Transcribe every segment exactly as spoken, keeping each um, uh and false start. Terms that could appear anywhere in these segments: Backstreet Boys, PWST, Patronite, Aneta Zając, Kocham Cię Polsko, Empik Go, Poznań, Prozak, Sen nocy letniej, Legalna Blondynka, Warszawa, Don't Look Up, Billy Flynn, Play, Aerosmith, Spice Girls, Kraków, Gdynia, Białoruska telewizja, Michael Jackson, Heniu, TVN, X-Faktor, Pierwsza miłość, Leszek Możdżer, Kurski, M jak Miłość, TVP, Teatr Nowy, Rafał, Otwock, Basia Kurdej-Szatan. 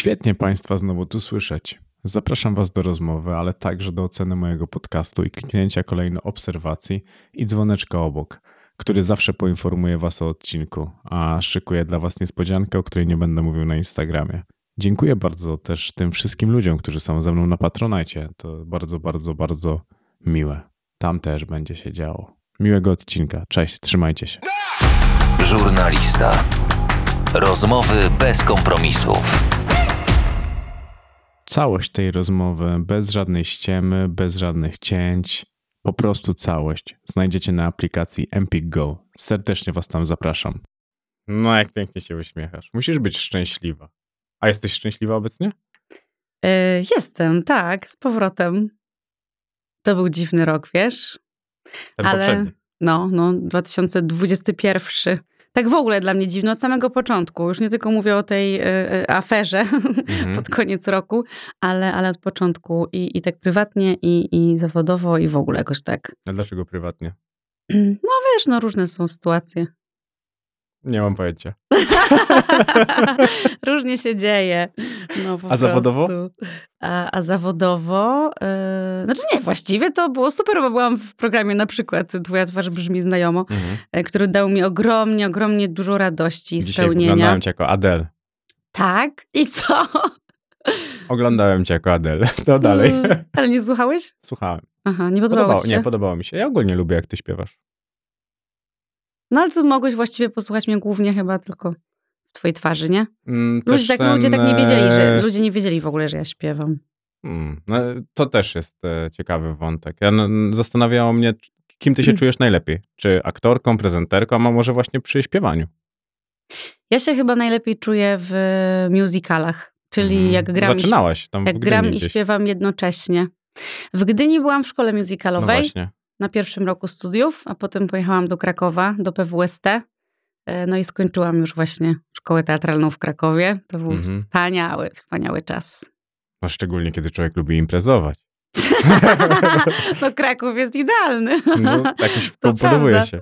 Świetnie Państwa znowu tu słyszeć. Zapraszam Was do rozmowy, ale także do oceny mojego podcastu i kliknięcia kolejno obserwacji i dzwoneczka obok, który zawsze poinformuje Was o odcinku, a szykuję dla Was niespodziankę, o której nie będę mówił na Instagramie. Dziękuję bardzo też tym wszystkim ludziom, którzy są ze mną na Patronite. To bardzo, bardzo, bardzo miłe. Tam też będzie się działo. Miłego odcinka. Cześć, trzymajcie się. Żurnalista. Rozmowy bez kompromisów. Całość tej rozmowy, bez żadnej ściemy, bez żadnych cięć, po prostu całość znajdziecie na aplikacji Empik Go. Serdecznie Was tam zapraszam. No jak pięknie się uśmiechasz. Musisz być szczęśliwa. A jesteś szczęśliwa obecnie? Yy, jestem, tak, z powrotem. To był dziwny rok, wiesz? Ten Ale poprzedni. No, no, dwa tysiące dwudziesty pierwszy. Tak w ogóle dla mnie dziwne od samego początku. Już nie tylko mówię o tej y, y, aferze mm-hmm. pod koniec roku, ale, ale od początku i, i tak prywatnie, i, i zawodowo, i w ogóle jakoś tak. A dlaczego prywatnie? No wiesz, no różne są sytuacje. Nie mam pojęcia. Różnie się dzieje. No, po a, zawodowo? A, a zawodowo? Yy, znaczy nie, właściwie to było super, bo byłam w programie na przykład Twoja twarz brzmi znajomo, mhm. który dał mi ogromnie, ogromnie dużo radości i spełnienia. Dzisiaj oglądałem Cię jako Adele. Tak? I co? Oglądałem Cię jako Adele. No dalej. Yy, ale nie słuchałeś? Słuchałem. Aha, nie podobało, podobało Ci się? Nie, podobało mi się. Ja ogólnie lubię, jak Ty śpiewasz. No ale to mogłeś właściwie posłuchać mnie głównie chyba tylko w twojej twarzy, nie? Mm, ludzie, tak, ten... ludzie tak nie wiedzieli, że ludzie nie wiedzieli w ogóle, że ja śpiewam. Hmm, no, to też jest e, ciekawy wątek. Ja, no, zastanawiało mnie, kim ty się hmm. czujesz najlepiej? Czy aktorką, prezenterką, a może właśnie przy śpiewaniu? Ja się chyba najlepiej czuję w musicalach, czyli hmm. jak gram, Zaczynałaś tam jak w gram i gdzieś. Śpiewam jednocześnie. W Gdyni byłam w szkole musicalowej. No właśnie. Na pierwszym roku studiów, a potem pojechałam do Krakowa, do P W S T. No i skończyłam już właśnie szkołę teatralną w Krakowie. To był mhm. wspaniały, wspaniały czas. No szczególnie, kiedy człowiek lubi imprezować. No Kraków jest idealny. No, tak już porównuje się.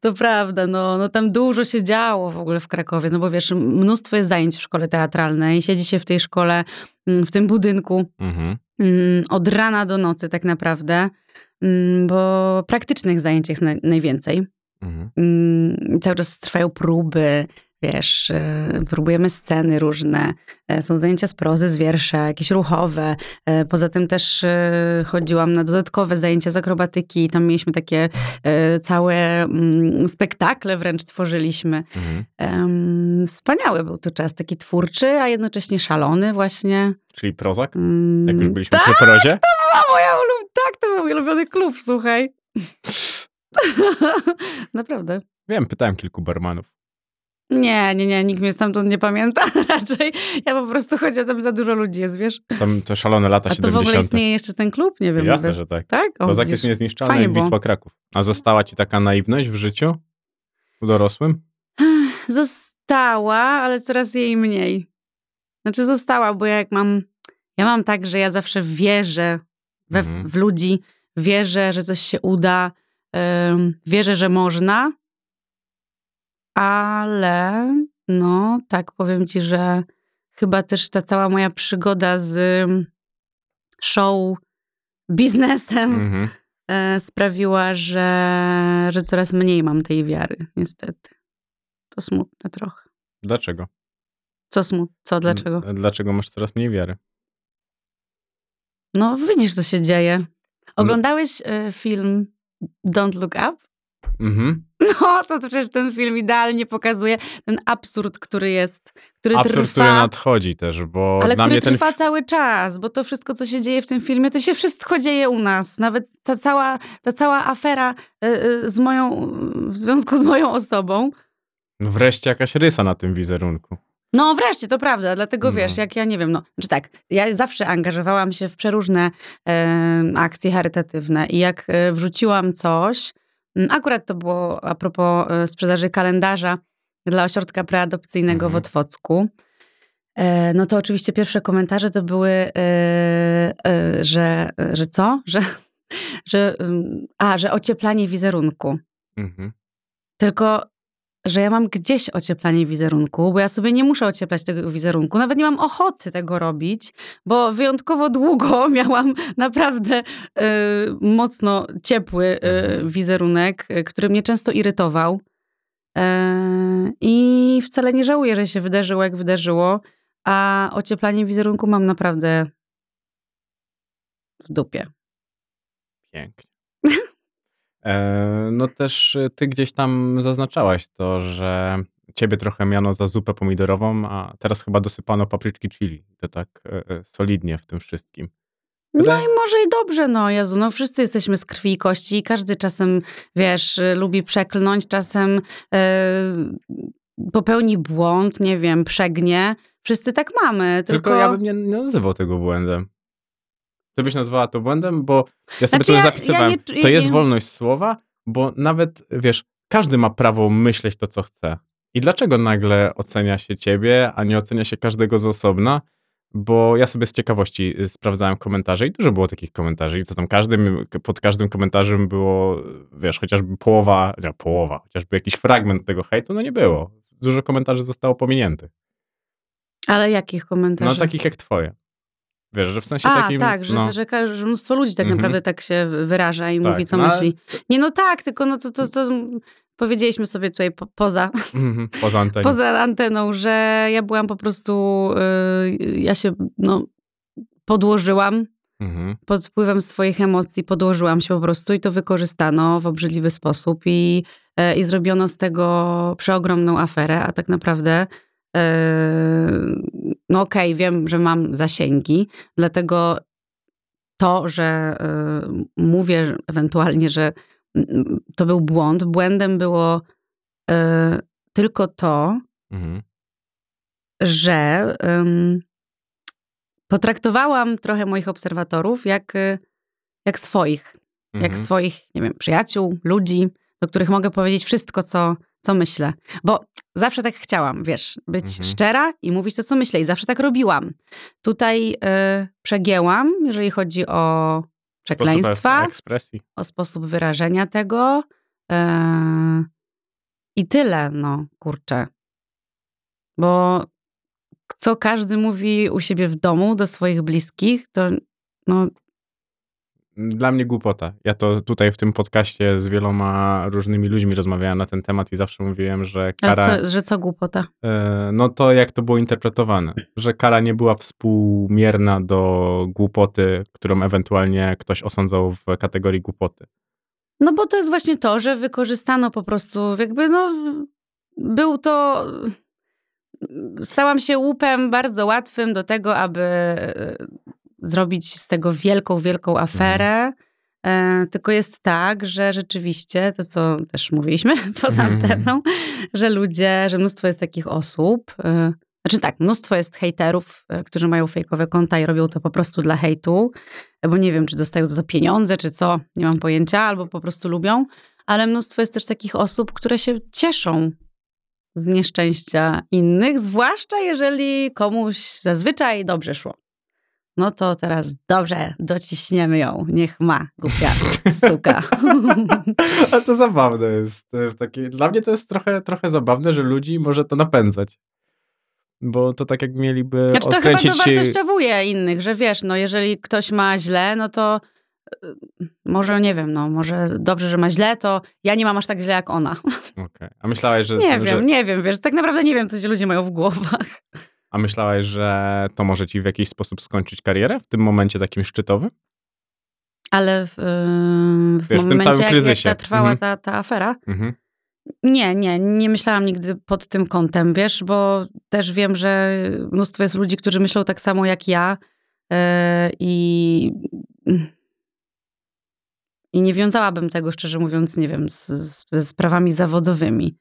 To prawda, no, no tam dużo się działo w ogóle w Krakowie, no bo wiesz, mnóstwo jest zajęć w szkole teatralnej, siedzi się w tej szkole, w tym budynku mhm. od rana do nocy tak naprawdę. Bo praktycznych zajęć jest na, najwięcej. Mhm. Cały czas trwają próby, wiesz, próbujemy sceny różne, są zajęcia z prozy, z wiersza, jakieś ruchowe. Poza tym też chodziłam na dodatkowe zajęcia z akrobatyki, tam mieliśmy takie całe spektakle wręcz tworzyliśmy. Mhm. Wspaniały był to czas, taki twórczy, a jednocześnie szalony właśnie. Czyli Prozak? Hmm. Jak już byliśmy tak, przy Prozie? To była moja ulub... Tak, to był mój ulubiony klub, słuchaj. Naprawdę. Wiem, pytałem kilku barmanów. Nie, nie, nie, nikt mnie stamtąd nie pamięta raczej. Ja po prostu chodziłam, tam za dużo ludzi jest, wiesz. Tam te szalone lata siedemdziesiąte. A to w ogóle istnieje jeszcze ten klub? Nie wiem. Jasne, mówię. Że tak. Tak? O, Prozak jest niezniszczalny jak Wisła Kraków. A została ci taka naiwność w życiu? U dorosłym? Została, ale coraz jej mniej. Znaczy została, bo ja jak mam... Ja mam tak, że ja zawsze wierzę we, mhm. w ludzi, wierzę, że coś się uda, um, wierzę, że można, ale no tak powiem ci, że chyba też ta cała moja przygoda z show biznesem mhm. e, sprawiła, że, że coraz mniej mam tej wiary, niestety. To smutne trochę. Dlaczego? Co smutne? Co, dlaczego? Dlaczego masz coraz mniej wiary? No widzisz, co się dzieje. Oglądałeś y, film Don't Look Up? Mhm. No, to, to przecież ten film idealnie pokazuje ten absurd, który jest, który absurd, trwa. Absurd, który nadchodzi też, bo ale dla który mnie ten... trwa cały czas, bo to wszystko, co się dzieje w tym filmie, to się wszystko dzieje u nas. Nawet ta cała, ta cała afera y, y, z moją, w związku z moją osobą. Wreszcie jakaś rysa na tym wizerunku. No wreszcie, to prawda, dlatego wiesz, jak ja nie wiem, no, znaczy tak, ja zawsze angażowałam się w przeróżne e, akcje charytatywne i jak wrzuciłam coś, akurat to było a propos sprzedaży kalendarza dla ośrodka preadopcyjnego mhm. w Otwocku, e, no to oczywiście pierwsze komentarze to były, e, e, że, że co? Że, że, a, że ocieplanie wizerunku. Mhm. Tylko że ja mam gdzieś ocieplanie wizerunku, bo ja sobie nie muszę ocieplać tego wizerunku. Nawet nie mam ochoty tego robić, bo wyjątkowo długo miałam naprawdę y, mocno ciepły y, wizerunek, który mnie często irytował. Y, I wcale nie żałuję, że się wydarzyło, jak wydarzyło. A ocieplanie wizerunku mam naprawdę w dupie. Pięknie. No też ty gdzieś tam zaznaczałaś to, że ciebie trochę miano za zupę pomidorową, a teraz chyba dosypano papryczki chili. To tak solidnie w tym wszystkim. No i może i dobrze, no Jezu, no wszyscy jesteśmy z krwi i kości i każdy czasem, wiesz, lubi przeklnąć, czasem yy, popełni błąd, nie wiem, przegnie. Wszyscy tak mamy, tylko... Tylko ja bym nie, nie nazywał tego błędem. Ty byś nazwała to błędem, bo ja sobie znaczy to ja, zapisywałem. Ja nie... To jest wolność słowa, bo nawet, wiesz, każdy ma prawo myśleć to, co chce. I dlaczego nagle ocenia się ciebie, a nie ocenia się każdego z osobna? Bo ja sobie z ciekawości sprawdzałem komentarze i dużo było takich komentarzy. I co tam, każdym, pod każdym komentarzem było, wiesz, chociażby połowa, nie, połowa, chociażby jakiś fragment tego hejtu, no nie było. Dużo komentarzy zostało pominiętych. Ale jakich komentarzy? No takich jak twoje. Wiesz, że w sensie A, takim... A, tak, że, no. że, że, że mnóstwo ludzi tak mm-hmm. naprawdę tak się wyraża i tak, mówi, co no, myśli. Nie, no tak, tylko no to, to, to powiedzieliśmy sobie tutaj po, poza, mm-hmm. poza, anteną. poza anteną, że ja byłam po prostu, yy, ja się no, podłożyłam mm-hmm. pod wpływem swoich emocji, podłożyłam się po prostu i to wykorzystano w obrzydliwy sposób i, yy, i zrobiono z tego przeogromną aferę, a tak naprawdę... No okej, okay, wiem, że mam zasięgi, dlatego to, że mówię ewentualnie, że to był błąd, błędem było tylko to, mhm. że potraktowałam trochę moich obserwatorów jak, jak swoich, mhm. jak swoich, nie wiem, przyjaciół, ludzi, do których mogę powiedzieć wszystko, co co myślę. Bo zawsze tak chciałam, wiesz, być mhm. szczera i mówić to, co myślę. I zawsze tak robiłam. Tutaj y, przegięłam, jeżeli chodzi o przekleństwa, o sposób wyrażenia tego. Y, I tyle, no, kurczę. Bo co każdy mówi u siebie w domu, do swoich bliskich, to no... Dla mnie głupota. Ja to tutaj w tym podcaście z wieloma różnymi ludźmi rozmawiałem na ten temat i zawsze mówiłem, że kara... Ale co, że co głupota? No to jak to było interpretowane. Że kara nie była współmierna do głupoty, którą ewentualnie ktoś osądzał w kategorii głupoty. No bo to jest właśnie to, że wykorzystano po prostu jakby no... Był to... Stałam się łupem bardzo łatwym do tego, aby... zrobić z tego wielką, wielką aferę, mm. e, tylko jest tak, że rzeczywiście, to co też mówiliśmy poza mm. anteną, że ludzie, że mnóstwo jest takich osób, e, znaczy tak, mnóstwo jest hejterów, e, którzy mają fejkowe konta i robią to po prostu dla hejtu, bo nie wiem, czy dostają za to pieniądze, czy co, nie mam pojęcia, albo po prostu lubią, ale mnóstwo jest też takich osób, które się cieszą z nieszczęścia innych, zwłaszcza jeżeli komuś zazwyczaj dobrze szło. No to teraz dobrze, dociśniemy ją. Niech ma, głupia stuka. A to zabawne jest. Takie, dla mnie to jest trochę, trochę zabawne, że ludzi może to napędzać. Bo to tak jak mieliby znaczy, odkręcić się... To chyba to wartościowuje innych, że wiesz, no jeżeli ktoś ma źle, no to może, nie wiem, no może dobrze, że ma źle, to ja nie mam aż tak źle jak ona. Okay. A myślałaś, że... Nie że... wiem, nie wiem, wiesz, tak naprawdę nie wiem, co ci ludzie mają w głowach. A myślałaś, że to może ci w jakiś sposób skończyć karierę w tym momencie takim szczytowym? Ale w, w Wiesz, momencie, jak, jak ta trwała mhm. ta, ta afera? Mhm. Nie, nie, nie myślałam nigdy pod tym kątem, wiesz, bo też wiem, że mnóstwo jest ludzi, którzy myślą tak samo jak ja yy, i, i nie wiązałabym tego, szczerze mówiąc, nie wiem, z, z, ze sprawami zawodowymi.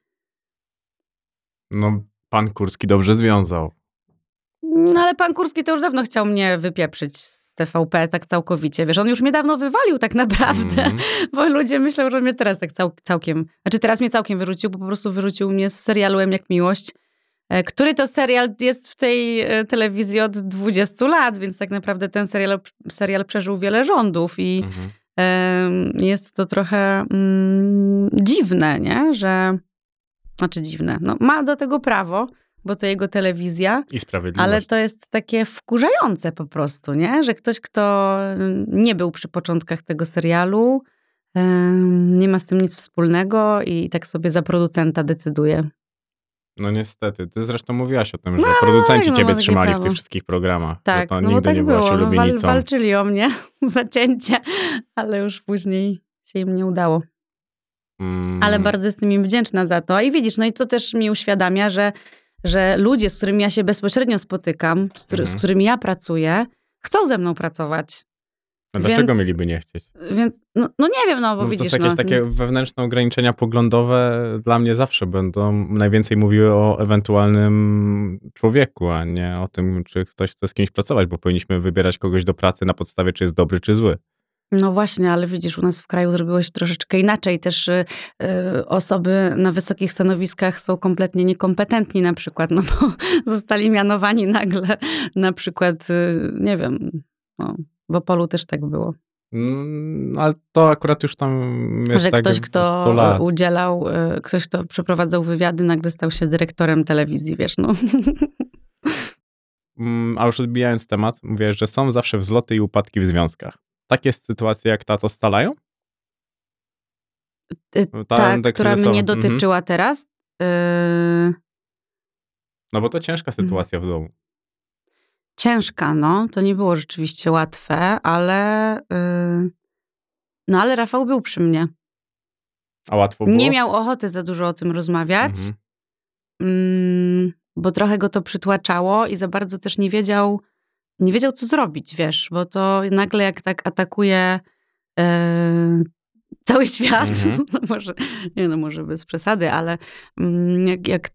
No, pan Kurski dobrze związał. No ale pan Kurski to już dawno chciał mnie wypieprzyć z T V P tak całkowicie. Wiesz, on już mnie dawno wywalił tak naprawdę, mm. bo ludzie myślą, że mnie teraz tak cał- całkiem... Znaczy teraz mnie całkiem wyrzucił, bo po prostu wyrzucił mnie z serialu M jak Miłość, który to serial jest w tej telewizji od dwudziestu lat, więc tak naprawdę ten serial, serial przeżył wiele rządów i mm. y, jest to trochę mm, dziwne, nie? Że... Znaczy dziwne. No, ma do tego prawo, bo to jego telewizja. I sprawiedliwość. Ale to jest takie wkurzające po prostu, nie? Że ktoś, kto nie był przy początkach tego serialu, yy, nie ma z tym nic wspólnego i tak sobie za producenta decyduje. No niestety. Ty zresztą mówiłaś o tym, że no, producenci no, ciebie no, trzymali prawo w tych wszystkich programach. Tak, to no, nigdy tak nie byłaś ulubienicą. No, wal, walczyli o mnie za cięcie, ale już później się im nie udało. Mm. Ale bardzo jestem im wdzięczna za to. I widzisz, no i to też mi uświadamia, że, że ludzie, z którymi ja się bezpośrednio spotykam, z, który, mm. z którymi ja pracuję, chcą ze mną pracować. A dlaczego więc, mieliby nie chcieć? Więc, no, no nie wiem, no bo no, widzisz. To są jakieś no, takie wewnętrzne ograniczenia poglądowe dla mnie zawsze będą najwięcej mówiły o ewentualnym człowieku, a nie o tym, czy ktoś chce z kimś pracować, bo powinniśmy wybierać kogoś do pracy na podstawie, czy jest dobry, czy zły. No właśnie, ale widzisz, u nas w kraju zrobiło się troszeczkę inaczej. Też yy, osoby na wysokich stanowiskach są kompletnie niekompetentni na przykład, no bo zostali mianowani nagle na przykład, yy, nie wiem, no, w Opolu też tak było. No, ale to akurat już tam jest że tak ktoś, kto udzielał, yy, ktoś, kto przeprowadzał wywiady, nagle stał się dyrektorem telewizji, wiesz, no. A już odbijając temat, mówię, że są zawsze wzloty i upadki w związkach. Takie sytuacje jak ta to stalają? Ta, tak, która mnie dotyczyła mhm. teraz. Yy... No bo to ciężka sytuacja w domu. Ciężka, no. To nie było rzeczywiście łatwe, ale yy... no ale Rafał był przy mnie. A łatwo było? Nie miał ochoty za dużo o tym rozmawiać, mhm. yy, bo trochę go to przytłaczało i za bardzo też nie wiedział, Nie wiedział, co zrobić, wiesz, bo to nagle jak tak atakuje yy, cały świat, mm-hmm. no może, nie no może bez przesady, ale mm, jak, jak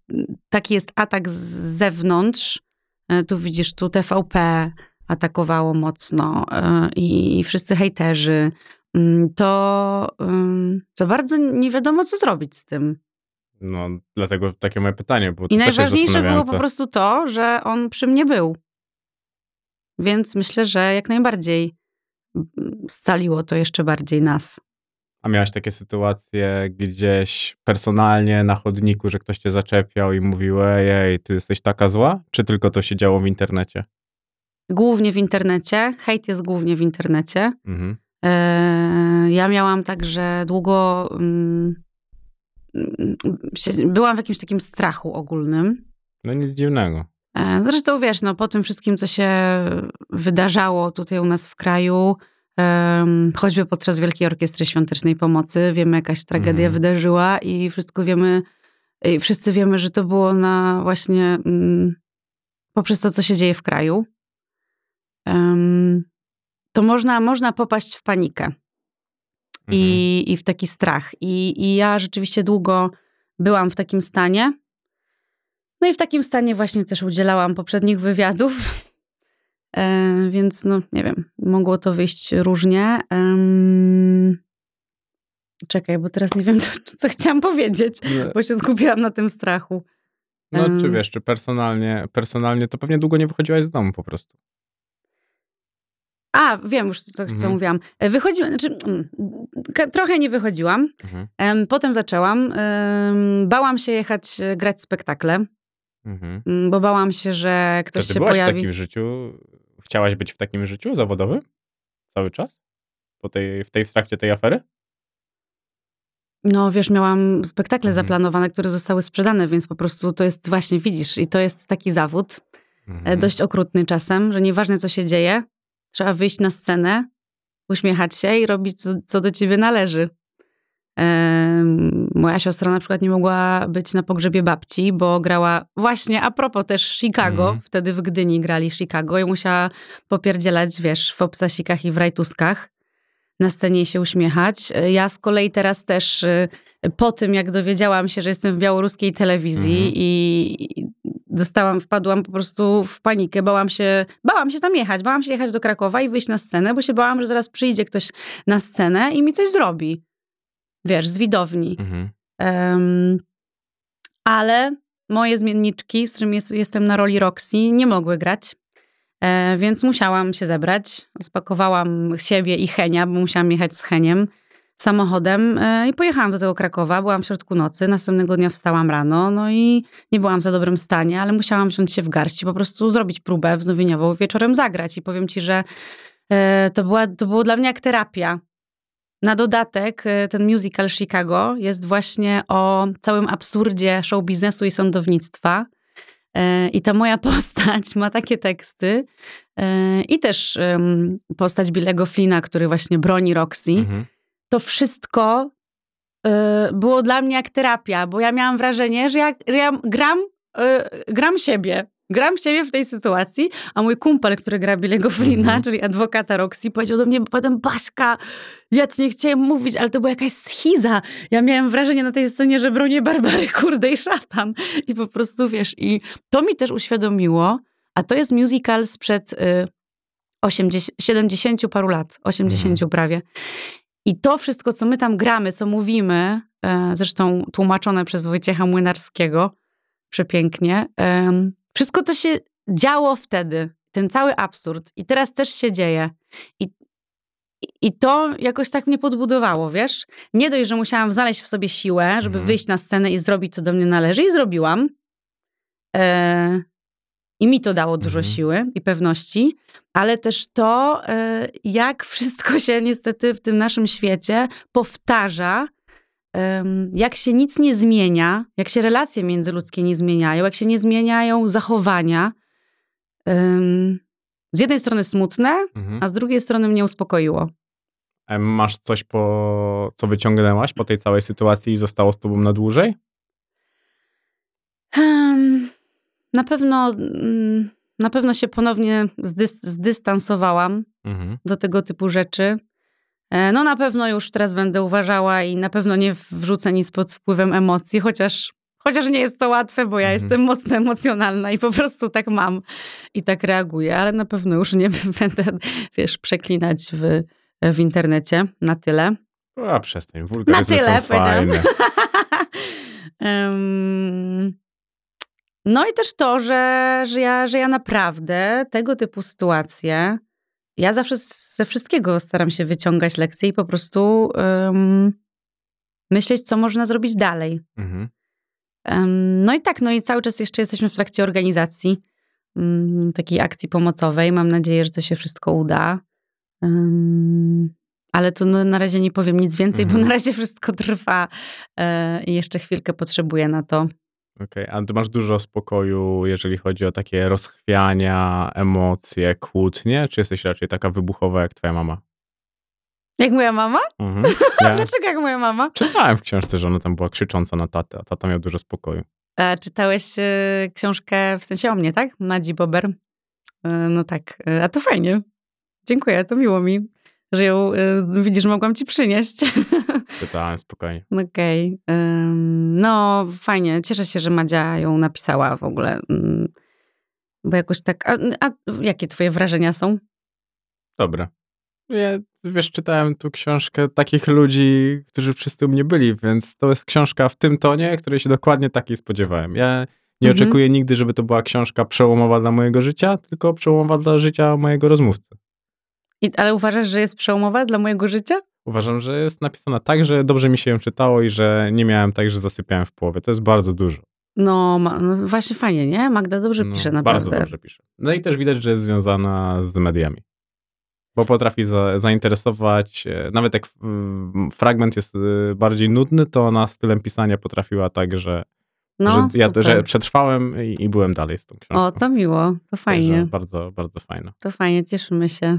taki jest atak z zewnątrz, yy, tu widzisz, tu T V P atakowało mocno yy, i wszyscy hejterzy, yy, to, yy, to bardzo nie wiadomo, co zrobić z tym. No, dlatego takie moje pytanie, bo i najważniejsze było po prostu to, że on przy mnie był. Więc myślę, że jak najbardziej scaliło to jeszcze bardziej nas. A miałaś takie sytuacje gdzieś personalnie na chodniku, że ktoś cię zaczepiał i mówił, ej, ty jesteś taka zła? Czy tylko to się działo w internecie? Głównie w internecie. Hejt jest głównie w internecie. Mhm. Yy, ja miałam tak, że długo yy, się, byłam w jakimś takim strachu ogólnym. No nic dziwnego. Zresztą wiesz, no po tym wszystkim, co się wydarzało tutaj u nas w kraju, um, choćby podczas Wielkiej Orkiestry Świątecznej Pomocy, wiemy, jakaś tragedia mm. wydarzyła i wszystko wiemy, i wszyscy wiemy, że to było na właśnie um, poprzez to, co się dzieje w kraju, um, to można, można popaść w panikę mm. i, i w taki strach. I, i ja rzeczywiście długo byłam w takim stanie. No i w takim stanie właśnie też udzielałam poprzednich wywiadów, e, więc no nie wiem, mogło to wyjść różnie. Ehm, czekaj, bo teraz nie wiem, co, co chciałam powiedzieć, nie. bo się skupiłam na tym strachu. No e, czy wiesz, czy personalnie, personalnie to pewnie długo nie wychodziłaś z domu po prostu. A, wiem już, co, co mhm. mówiłam. Wychodziłam, znaczy trochę nie wychodziłam, mhm. potem zaczęłam. E, bałam się jechać grać spektakle. Mhm. Bo bałam się, że ktoś się pojawi. Czy ty byłaś w takim życiu? Chciałaś być w takim życiu zawodowym? Cały czas? Po tej, w, tej, w trakcie tej afery? No wiesz, miałam spektakle mhm. zaplanowane, które zostały sprzedane, więc po prostu to jest właśnie, widzisz, i to jest taki zawód, mhm. dość okrutny czasem, że nieważne co się dzieje, trzeba wyjść na scenę, uśmiechać się i robić co, co do ciebie należy. Moja siostra na przykład nie mogła być na pogrzebie babci, bo grała właśnie, a propos też Chicago, mm. wtedy w Gdyni grali Chicago i musiała popierdzielać, wiesz, w obsasikach i w rajtuskach, na scenie się uśmiechać. Ja z kolei teraz też po tym, jak dowiedziałam się, że jestem w białoruskiej telewizji mm. i dostałam, wpadłam po prostu w panikę, bałam się, bałam się tam jechać, bałam się jechać do Krakowa i wyjść na scenę, bo się bałam, że zaraz przyjdzie ktoś na scenę i mi coś zrobi. Wiesz, z widowni. Mhm. Um, ale moje zmienniczki, z którymi jest, jestem na roli Roxy, nie mogły grać, e, więc musiałam się zebrać. Spakowałam siebie i Henia, bo musiałam jechać z Heniem. samochodem i pojechałam do tego Krakowa, byłam w środku nocy, następnego dnia wstałam rano, no i nie byłam w za dobrym stanie, ale musiałam wziąć się w garści, po prostu zrobić próbę wznowieniową, wieczorem zagrać i powiem ci, że to, była, to było dla mnie jak terapia. Na dodatek ten musical Chicago jest właśnie o całym absurdzie show biznesu i sądownictwa. I ta moja postać ma takie teksty i też postać Billego Flynna, który właśnie broni Roxy. Mhm. To wszystko było dla mnie jak terapia, bo ja miałam wrażenie, że ja, że ja gram, gram siebie. Gram siebie w tej sytuacji, a mój kumpel, który gra Billego Flynna, mm. czyli adwokata Roxy, powiedział do mnie potem: Baśka, ja ci nie chciałem mówić, ale to była jakaś schiza. Ja miałem wrażenie na tej scenie, że bronię Barbary Kurdej-Szatan. I po prostu, wiesz, i to mi też uświadomiło, a to jest musical sprzed y, osiemdziesięciu, siedemdziesięciu paru lat, osiemdziesięciu mm. prawie. I to wszystko, co my tam gramy, co mówimy, y, zresztą tłumaczone przez Wojciecha Młynarskiego, przepięknie, y, wszystko to się działo wtedy, ten cały absurd. I teraz też się dzieje. I, i to jakoś tak mnie podbudowało, wiesz? Nie dość, że musiałam znaleźć w sobie siłę, żeby mm. wyjść na scenę i zrobić, co do mnie należy. I zrobiłam. E, I mi to dało dużo mm. siły i pewności. Ale też to, e, jak wszystko się niestety w tym naszym świecie powtarza, jak się nic nie zmienia, jak się relacje międzyludzkie nie zmieniają, jak się nie zmieniają zachowania. Z jednej strony smutne, mhm. a z drugiej strony mnie uspokoiło. Masz coś, po, co wyciągnęłaś po tej całej sytuacji i zostało z tobą na dłużej? Na pewno, na pewno się ponownie zdys- zdystansowałam mhm. do tego typu rzeczy. No na pewno już teraz będę uważała i na pewno nie wrzucę nic pod wpływem emocji, chociaż, chociaż nie jest to łatwe, bo ja mhm. jestem mocno emocjonalna i po prostu tak mam i tak reaguję, ale na pewno już nie będę, wiesz, przeklinać w, w internecie na tyle. A przestań, wulgaryzmy są fajne. um... No i też to, że, że, ja, że ja naprawdę tego typu sytuacje... Ja zawsze ze wszystkiego staram się wyciągać lekcje i po prostu um, myśleć, co można zrobić dalej. Mhm. Um, no i tak, no i cały czas jeszcze jesteśmy w trakcie organizacji um, takiej akcji pomocowej. Mam nadzieję, że to się wszystko uda. Um, ale to no, na razie nie powiem nic więcej, mhm. bo na razie wszystko trwa e, i jeszcze chwilkę potrzebuję na to. Okej, okay. A ty masz dużo spokoju, jeżeli chodzi o takie rozchwiania, emocje, kłótnie? Czy jesteś raczej taka wybuchowa jak twoja mama? Jak moja mama? Mhm. Ja... Dlaczego jak moja mama? Czytałem w książce, że ona tam była krzycząca na tatę, a tata miał dużo spokoju. A czytałeś y, książkę w sensie o mnie, tak? Madzi Bober. Y, no tak. Y, a to fajnie. Dziękuję, to miło mi, że ją, y, widzisz, mogłam ci przynieść. Czytałem, spokojnie. Okej. Okay. No, fajnie. Cieszę się, że Madzia ją napisała w ogóle. Bo jakoś tak... A, a jakie twoje wrażenia są? Dobra. Ja, wiesz, czytałem tu książkę takich ludzi, którzy wszyscy u mnie byli, więc to jest książka w tym tonie, której się dokładnie takiej spodziewałem. Ja nie mhm. oczekuję nigdy, żeby to była książka przełomowa dla mojego życia, tylko przełomowa dla życia mojego rozmówcy. I, ale uważasz, że jest przełomowa dla mojego życia? Uważam, że jest napisana tak, że dobrze mi się ją czytało i że nie miałem tak, że zasypiałem w połowie. To jest bardzo dużo. No, no właśnie fajnie, nie? Magda dobrze pisze, no, naprawdę. Bardzo dobrze pisze. No i też widać, że jest związana z mediami. Bo potrafi za, zainteresować, nawet jak mm, fragment jest bardziej nudny, to ona stylem pisania potrafiła tak, że, no, że ja że przetrwałem i, i byłem dalej z tą książką. O, to miło, to fajnie. Także bardzo, bardzo fajne. To fajnie, cieszymy się.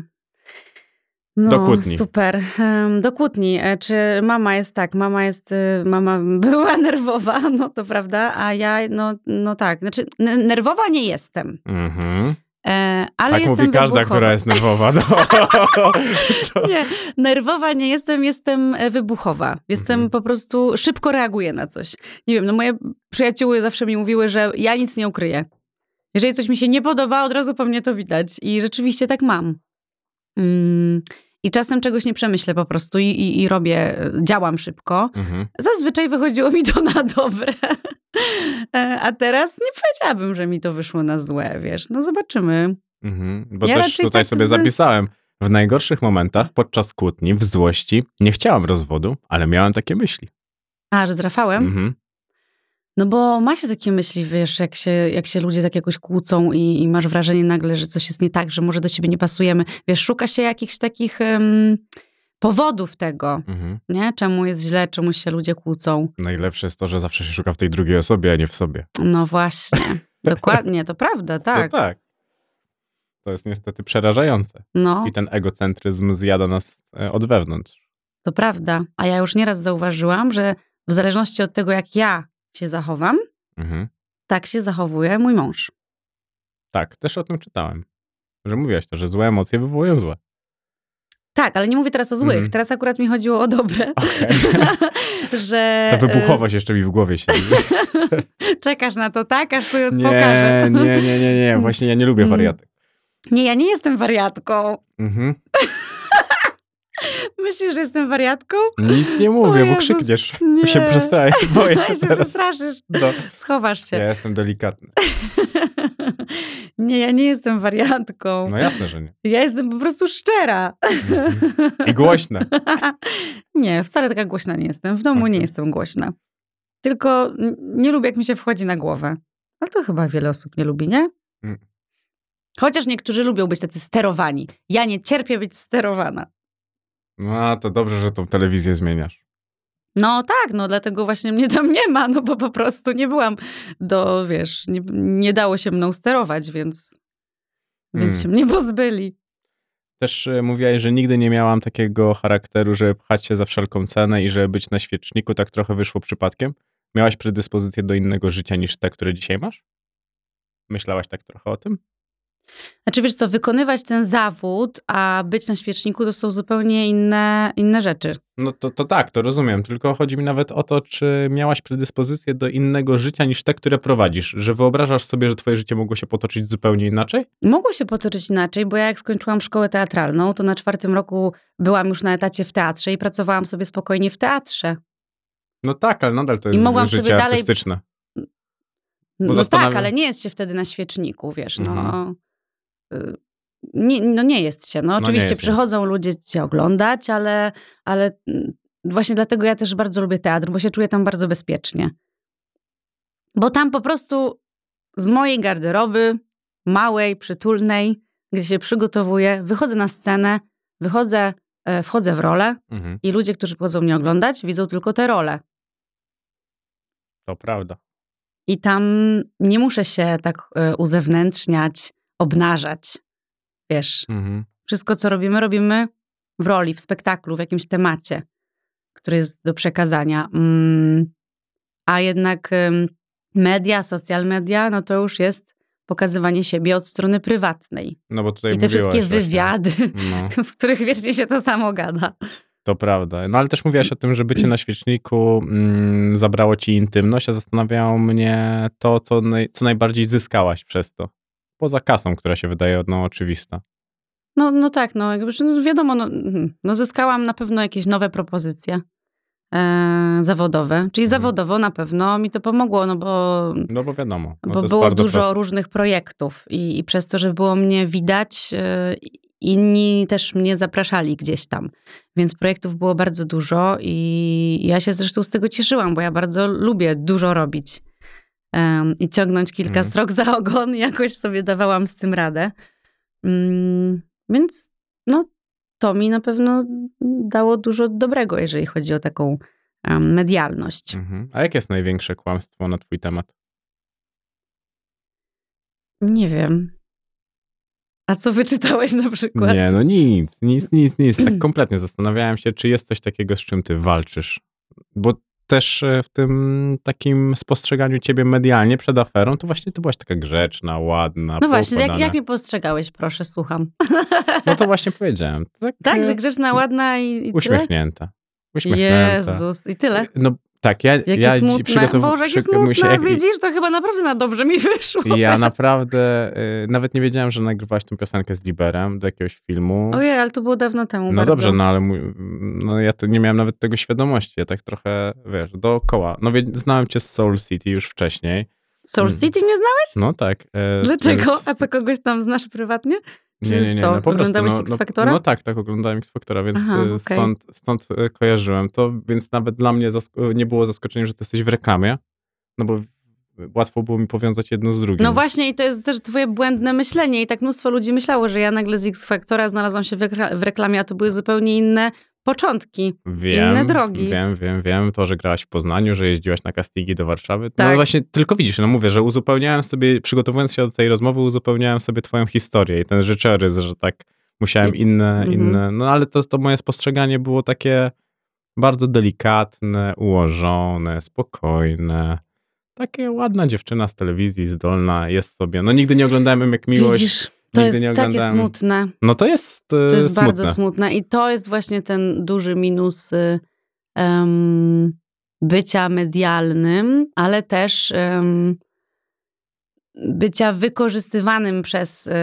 No, do kłótni. Super. Do kłótni. Czy mama jest tak, mama jest, mama była nerwowa, no to prawda, a ja, no, no tak, znaczy n- nerwowa nie jestem. Mhm. E, ale tak jestem mówi każda, wybuchowa. Która jest nerwowa. No. Nie, nerwowa nie jestem, jestem wybuchowa. Jestem mhm. po prostu, szybko reaguję na coś. Nie wiem, no moje przyjacióły zawsze mi mówiły, że ja nic nie ukryję. Jeżeli coś mi się nie podoba, od razu po mnie to widać. I rzeczywiście tak mam. Mm, i czasem czegoś nie przemyślę po prostu i, i, i robię, działam szybko. Mhm. Zazwyczaj wychodziło mi to na dobre. A teraz nie powiedziałabym, że mi to wyszło na złe, wiesz. No zobaczymy. Mhm. Bo ja też tutaj tak sobie z... zapisałem. W najgorszych momentach, podczas kłótni, w złości, nie chciałam rozwodu, ale miałam takie myśli. Aż z Rafałem? Mhm. No bo ma się takie myśli, wiesz, jak się, jak się ludzie tak jakoś kłócą i, i masz wrażenie nagle, że coś jest nie tak, że może do siebie nie pasujemy. Wiesz, szuka się jakichś takich um, powodów tego, mhm. nie? Czemu jest źle, czemu się ludzie kłócą. Najlepsze jest to, że zawsze się szuka w tej drugiej osobie, a nie w sobie. No właśnie. Dokładnie, to prawda, tak. No tak. To jest niestety przerażające. No. I ten egocentryzm zjada nas od wewnątrz. To prawda. A ja już nieraz zauważyłam, że w zależności od tego, jak ja się zachowam, mhm. tak się zachowuje mój mąż. Tak, też o tym czytałem. Że mówiłaś to, że złe emocje wywołują złe. Tak, ale nie mówię teraz o złych. Mm. Teraz akurat mi chodziło o dobre. Okay. Że... Ta wybuchowość jeszcze mi w głowie siedzi. Czekasz na to, tak? Aż tu ją nie, pokażę. Nie, nie, nie, nie. Właśnie ja nie lubię wariatek. Nie, ja nie jestem wariatką. Mhm. Myślisz, że jestem wariatką? Nic nie mówię, o bo Jezus, krzykniesz. Nie. Się przestaję. Boję się się przestraszysz. No. Schowasz się. Ja jestem delikatny. Nie, ja nie jestem wariatką. No jasne, że nie. Ja jestem po prostu szczera. I głośna. Nie, wcale taka głośna nie jestem. W domu okay. nie jestem głośna. Tylko nie lubię, jak mi się wchodzi na głowę. Ale to chyba wiele osób nie lubi, nie? Mm. Chociaż niektórzy lubią być tacy sterowani. Ja nie cierpię być sterowana. No, to dobrze, że tą telewizję zmieniasz. No tak, no dlatego właśnie mnie tam nie ma, no bo po prostu nie byłam do, wiesz, nie, nie dało się mną sterować, więc, więc hmm. się mnie pozbyli. Też y, mówiłaś, że nigdy nie miałam takiego charakteru, żeby pchać się za wszelką cenę i żeby być na świeczniku, tak trochę wyszło przypadkiem. Miałaś predyspozycję do innego życia niż te, które dzisiaj masz? Myślałaś tak trochę o tym? Znaczy wiesz co, wykonywać ten zawód, a być na świeczniku to są zupełnie inne, inne rzeczy. No to, to tak, to rozumiem, tylko chodzi mi nawet o to, czy miałaś predyspozycję do innego życia niż te, które prowadzisz, że wyobrażasz sobie, że twoje życie mogło się potoczyć zupełnie inaczej? Mogło się potoczyć inaczej, bo ja jak skończyłam szkołę teatralną, to na czwartym roku byłam już na etacie w teatrze i pracowałam sobie spokojnie w teatrze. No tak, ale nadal to jest życie sobie dalej... artystyczne. Bo no zastanawiam... tak, ale nie jest się wtedy na świeczniku, wiesz, no... Mhm. Nie, no nie jest się. No oczywiście no jest, przychodzą nie. ludzie cię oglądać, ale, ale właśnie dlatego ja też bardzo lubię teatr, bo się czuję tam bardzo bezpiecznie. Bo tam po prostu z mojej garderoby, małej, przytulnej, gdzie się przygotowuję, wychodzę na scenę, wychodzę, wchodzę w rolę mhm. i ludzie, którzy przychodzą mnie oglądać, widzą tylko te role. To prawda. I tam nie muszę się tak uzewnętrzniać, obnażać, wiesz. Mhm. Wszystko, co robimy, robimy w roli, w spektaklu, w jakimś temacie, który jest do przekazania. Mm. A jednak ym, media, social media, no to już jest pokazywanie siebie od strony prywatnej. No bo tutaj i te wszystkie właśnie wywiady, no. w których wiecznie się to samo gada. To prawda. No ale też mówiłaś o tym, że bycie na świeczniku mm, zabrało ci intymność, a zastanawiało mnie to, co, naj, co najbardziej zyskałaś przez to. Poza kasą, która się wydaje no, oczywista. No, no tak, no, jakby, no wiadomo, no, no zyskałam na pewno jakieś nowe propozycje e, zawodowe, czyli hmm. zawodowo na pewno mi to pomogło, no bo, no, bo wiadomo. No, bo to było dużo proste. Różnych projektów i, i przez to, że było mnie widać, e, inni też mnie zapraszali gdzieś tam, więc projektów było bardzo dużo i ja się zresztą z tego cieszyłam, bo ja bardzo lubię dużo robić. Um, i ciągnąć kilka mm. strok za ogon. Jakoś sobie dawałam z tym radę. Um, więc no, to mi na pewno dało dużo dobrego, jeżeli chodzi o taką um, medialność. Mm-hmm. A jakie jest największe kłamstwo na twój temat? Nie wiem. A co wyczytałeś na przykład? Nie, no nic, nic, nic, nic. Tak kompletnie zastanawiałem się, czy jest coś takiego, z czym ty walczysz. Bo też w tym takim spostrzeganiu ciebie medialnie przed aferą, to właśnie ty byłaś taka grzeczna, ładna. No właśnie, jak, jak mnie postrzegałeś, proszę, słucham. No to właśnie powiedziałem. Tak, tak że grzeczna, ładna i, i uśmiechnięta. Uśmiechnięta. Jezus, i tyle. No tak, ja, jakie ja smutne. Przygotowuję Boże, jakie smutne, się, jak... widzisz, to chyba naprawdę na dobrze mi wyszło. Ja teraz. naprawdę y, nawet nie wiedziałem, że nagrywałaś tę piosenkę z Liberem do jakiegoś filmu. Ojej, ale to było dawno temu. No bardzo. Dobrze, no ale mój, no, ja to nie miałem nawet tego świadomości. Ja tak trochę, wiesz, dookoła. No wie, znałem cię z Soul City już wcześniej. Soul City mnie znałeś? No tak. Y, Dlaczego? Więc... A co, kogoś tam znasz prywatnie? Czy nie, nie, nie. Co? No, po Oglądałeś prostu, no, X-Faktora? No, no tak, tak, oglądałem X-Faktora, więc Aha, okay. stąd, stąd kojarzyłem to, więc nawet dla mnie zask- nie było zaskoczeniem, że ty jesteś w reklamie, no bo łatwo było mi powiązać jedno z drugim. No właśnie i to jest też twoje błędne myślenie i tak mnóstwo ludzi myślało, że ja nagle z X-Faktora znalazłam się w, rekla- w reklamie, a to były zupełnie inne początki, wiem, inne drogi. Wiem, wiem, wiem. To, że grałaś w Poznaniu, że jeździłaś na castingi do Warszawy. Tak. No właśnie, tylko widzisz, no mówię, że uzupełniałem sobie, przygotowując się do tej rozmowy, uzupełniałem sobie twoją historię i ten życiorys, że tak musiałem inne, inne. No ale to, to moje spostrzeganie było takie bardzo delikatne, ułożone, spokojne. Takie ładna dziewczyna z telewizji, zdolna, jest sobie. No nigdy nie oglądałem M jak Miłość. Widzisz? To Nigdy jest takie smutne. No to jest smutne. To jest smutne. Bardzo smutne i to jest właśnie ten duży minus um, bycia medialnym, ale też um, bycia wykorzystywanym przez um,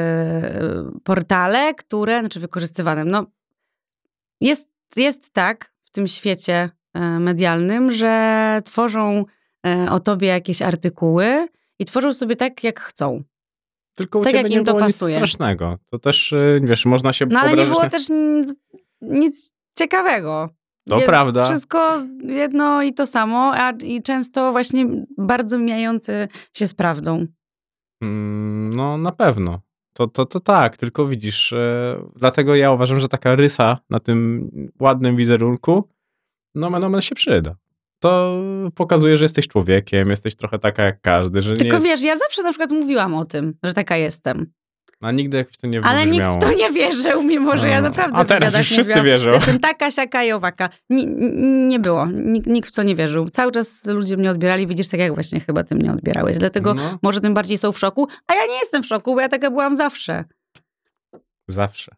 portale, które, znaczy wykorzystywanym, no jest, jest tak w tym świecie um, medialnym, że tworzą um, o tobie jakieś artykuły i tworzą sobie tak, jak chcą. Tylko u tak ciebie jak nie im było dopasuje. Nic strasznego. To też, wiesz, można się... No ale nie było na... też nic, nic ciekawego. To Jed- prawda. Wszystko jedno i to samo, a i często właśnie bardzo mijające się z prawdą. Mm, no na pewno. To, to, to tak, tylko widzisz, e, dlatego ja uważam, że taka rysa na tym ładnym wizerunku, no no, no się przyda. To pokazuje, że jesteś człowiekiem, jesteś trochę taka jak każdy. Że Tylko nie wiesz, jest... ja zawsze na przykład mówiłam o tym, że taka jestem. A nigdy jakoś to nie wybrzmiało. Ale nikt w to nie wierzył, mimo że no. ja naprawdę A teraz już wszyscy mówiłam, wierzą. Jestem taka, siaka i owaka. Nie, nie było. Nikt, nikt w to nie wierzył. Cały czas ludzie mnie odbierali. Widzisz, tak jak właśnie chyba ty mnie odbierałeś. Dlatego no. może tym bardziej są w szoku. A ja nie jestem w szoku, bo ja taka byłam zawsze. Zawsze.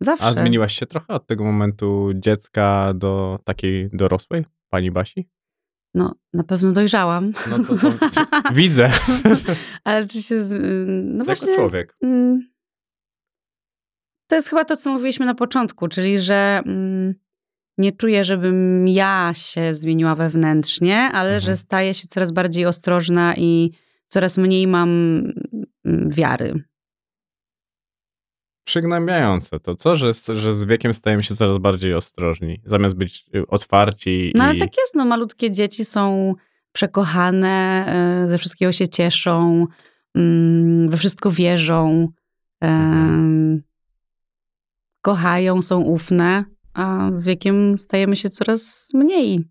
Zawsze. A zmieniłaś się trochę od tego momentu dziecka do takiej dorosłej? Pani Basi? No, na pewno dojrzałam. No to, to widzę. Ale czy się... Z... No jako właśnie, człowiek. To jest chyba to, co mówiliśmy na początku, czyli że mm, nie czuję, żebym ja się zmieniła wewnętrznie, ale mhm. że staję się coraz bardziej ostrożna i coraz mniej mam wiary. Przygnębiające to, co? Że, że z wiekiem stajemy się coraz bardziej ostrożni, zamiast być otwarci. No i... ale tak jest, no malutkie dzieci są przekochane, ze wszystkiego się cieszą, we wszystko wierzą, mhm. kochają, są ufne, a z wiekiem stajemy się coraz mniej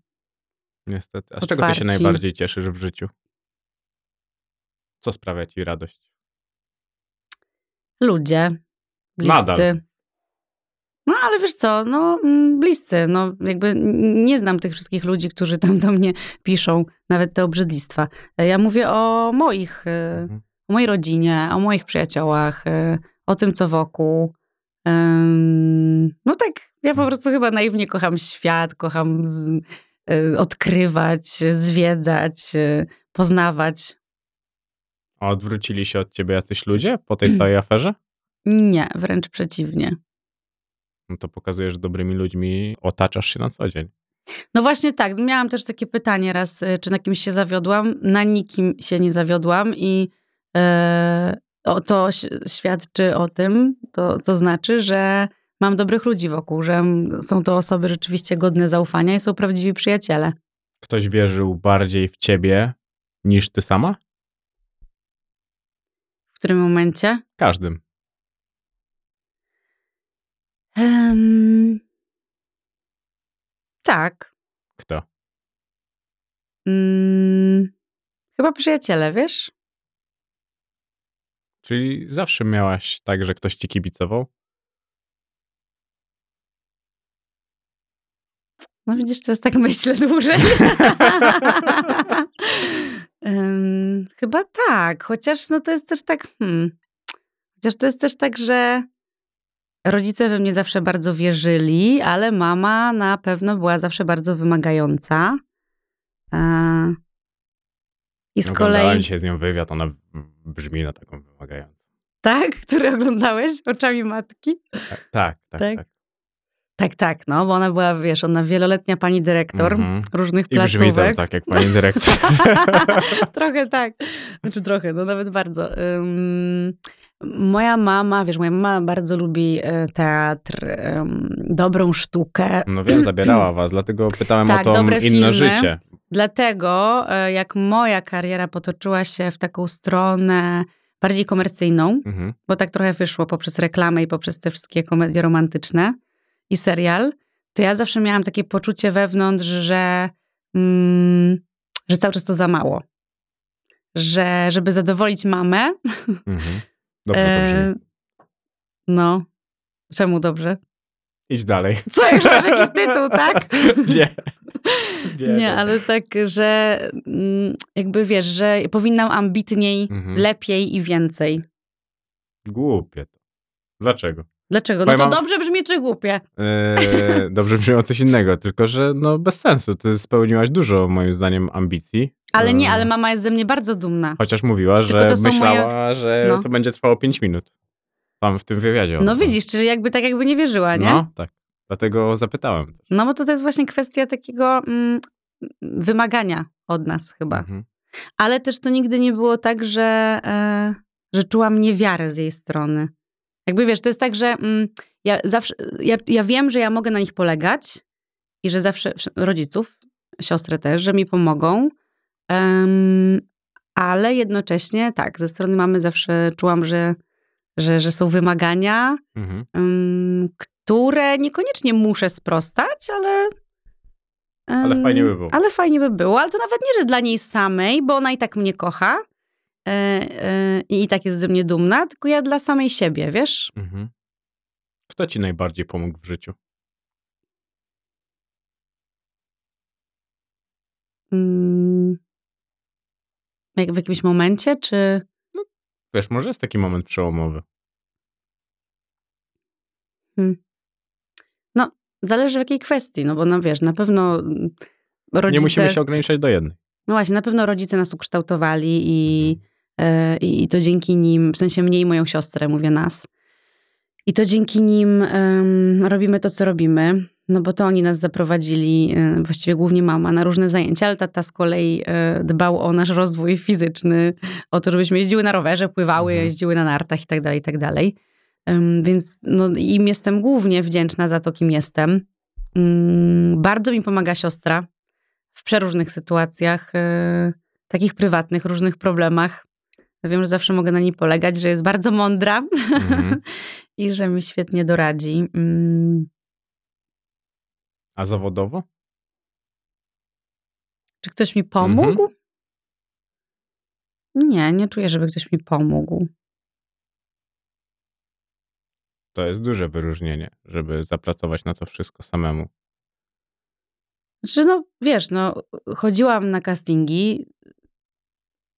niestety. A z otwarci. Czego ty się najbardziej cieszysz w życiu? Co sprawia ci radość? Ludzie. Bliscy. Nadal. No ale wiesz co, no bliscy, no jakby nie znam tych wszystkich ludzi, którzy tam do mnie piszą, nawet te obrzydlistwa. Ja mówię o moich, mhm. o mojej rodzinie, o moich przyjaciołach, o tym co wokół. No tak, ja po prostu chyba naiwnie kocham świat, kocham z, odkrywać, zwiedzać, poznawać. A odwrócili się od ciebie jacyś ludzie po tej całej aferze? Nie, wręcz przeciwnie. No to pokazuje, że dobrymi ludźmi otaczasz się na co dzień. No właśnie tak. Miałam też takie pytanie raz, czy na kimś się zawiodłam. Na nikim się nie zawiodłam i e, o, to świadczy o tym, to, to znaczy, że mam dobrych ludzi wokół, że są to osoby rzeczywiście godne zaufania i są prawdziwi przyjaciele. Ktoś wierzył bardziej w ciebie niż ty sama? W którym momencie? W każdym. Um, tak. Kto? Um, chyba przyjaciele, wiesz? Czyli zawsze miałaś tak, że ktoś ci kibicował? No widzisz, teraz tak myślę dłużej. um, chyba tak, chociaż no to jest też tak, hmm. chociaż to jest też tak, że rodzice we mnie zawsze bardzo wierzyli, ale mama na pewno była zawsze bardzo wymagająca. I z Oglądałem kolei... Oglądałem się z nią wywiad, ona brzmi na taką wymagającą. Tak? Który oglądałeś oczami matki? Tak, tak, tak. Tak, tak, tak, tak no, bo ona była, wiesz, ona wieloletnia pani dyrektor mm-hmm. różnych I placówek. I brzmi to tak jak pani dyrektor. Trochę tak. Znaczy trochę, no nawet bardzo. Um... Moja mama, wiesz, moja mama bardzo lubi teatr, dobrą sztukę. No wiem, zabierała was, dlatego pytałem tak, o to inne filmy. Życie. Dlatego, jak moja kariera potoczyła się w taką stronę bardziej komercyjną, mhm. bo tak trochę wyszło poprzez reklamę i poprzez te wszystkie komedie romantyczne i serial, to ja zawsze miałam takie poczucie wewnątrz, że, mm, że cały czas to za mało. Że żeby zadowolić mamę... Mhm. Dobrze, dobrze. No. Czemu dobrze? Idź dalej. Co, już masz jakiś tytuł, tak? Nie. Nie, nie ale tak, że jakby wiesz, że powinnam ambitniej, mhm. lepiej i więcej. Głupie to. Dlaczego? Dlaczego? Twoja no to mam... dobrze brzmi, czy głupie? Eee, dobrze brzmiało coś innego, tylko że no bez sensu. Ty spełniłaś dużo, moim zdaniem, ambicji. Ale nie, ale mama jest ze mnie bardzo dumna. Chociaż mówiła, że myślała, moje... że no. to będzie trwało pięć minut. Tam w tym wywiadzie. No widzisz, czyli jakby tak jakby nie wierzyła, nie? No tak, dlatego zapytałem. No bo to jest właśnie kwestia takiego mm, wymagania od nas chyba. Mhm. Ale też to nigdy nie było tak, że, e, że czułam niewiarę z jej strony. Jakby wiesz, to jest tak, że mm, ja zawsze, ja, ja wiem, że ja mogę na nich polegać i że zawsze rodziców, siostrę też, że mi pomogą. Um, ale jednocześnie tak, ze strony mamy zawsze czułam, że, że, że są wymagania, mhm. um, które niekoniecznie muszę sprostać, ale... Um, ale fajnie by było. Ale fajnie by było, ale to nawet nie, że dla niej samej, bo ona i tak mnie kocha yy, yy, i tak jest ze mnie dumna, tylko ja dla samej siebie, wiesz? Mhm. Kto ci najbardziej pomógł w życiu? Hmm. Jak w jakimś momencie, czy... No, wiesz, może jest taki moment przełomowy. Hmm. No, zależy w jakiej kwestii, no bo no wiesz, na pewno rodzice... Nie musimy się ograniczać do jednej. No właśnie, na pewno rodzice nas ukształtowali i, mhm. y, i to dzięki nim, w sensie mnie i moją siostrę, mówię nas. I to dzięki nim y, robimy to, co robimy. No bo to oni nas zaprowadzili, właściwie głównie mama, na różne zajęcia, ale tata z kolei dbał o nasz rozwój fizyczny, o to, żebyśmy jeździły na rowerze, pływały, mhm. jeździły na nartach i tak dalej, i tak dalej. Um, więc no, im jestem głównie wdzięczna za to, kim jestem. Um, bardzo mi pomaga siostra w przeróżnych sytuacjach, y, takich prywatnych, różnych problemach. Wiem, że zawsze mogę na niej polegać, że jest bardzo mądra mhm. i że mi świetnie doradzi. Um, A zawodowo? Czy ktoś mi pomógł? Mhm. Nie, nie czuję, żeby ktoś mi pomógł. To jest duże wyróżnienie, żeby zapracować na to wszystko samemu. Znaczy, no wiesz, no chodziłam na castingi,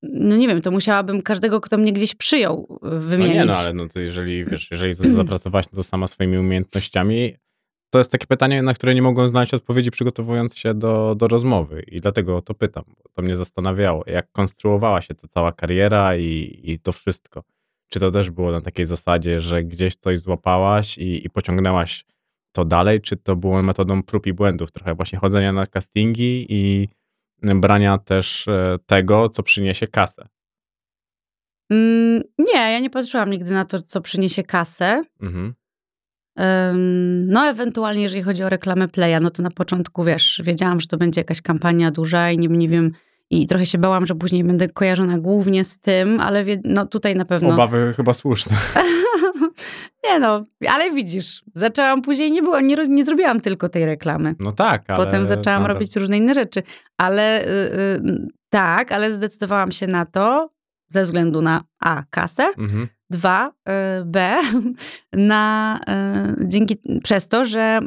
no nie wiem, to musiałabym każdego, kto mnie gdzieś przyjął, wymienić. No nie, no ale no, to jeżeli, wiesz, jeżeli to zapracować na to sama swoimi umiejętnościami... To jest takie pytanie, na które nie mogłem znaleźć odpowiedzi, przygotowując się do, do rozmowy. I dlatego to pytam, bo to mnie zastanawiało, jak konstruowała się ta cała kariera i, i to wszystko. Czy to też było na takiej zasadzie, że gdzieś coś złapałaś i, i pociągnęłaś to dalej, czy to było metodą prób i błędów? Trochę właśnie chodzenia na castingi i brania też tego, co przyniesie kasę. Mm, nie, ja nie patrzyłam nigdy na to, co przyniesie kasę. Mhm. No ewentualnie, jeżeli chodzi o reklamę Playa, no to na początku, wiesz, wiedziałam, że to będzie jakaś kampania duża i nie, nie wiem, i trochę się bałam, że później będę kojarzona głównie z tym, ale wie, no tutaj na pewno... Obawy chyba słuszne. Nie no, ale widzisz, zaczęłam później, nie było, nie, nie zrobiłam tylko tej reklamy. No tak, ale... Potem zaczęłam no, robić różne inne rzeczy, ale yy, tak, ale zdecydowałam się na to ze względu na a, kasę, mhm. Dwa, B, na, dzięki, przez to, że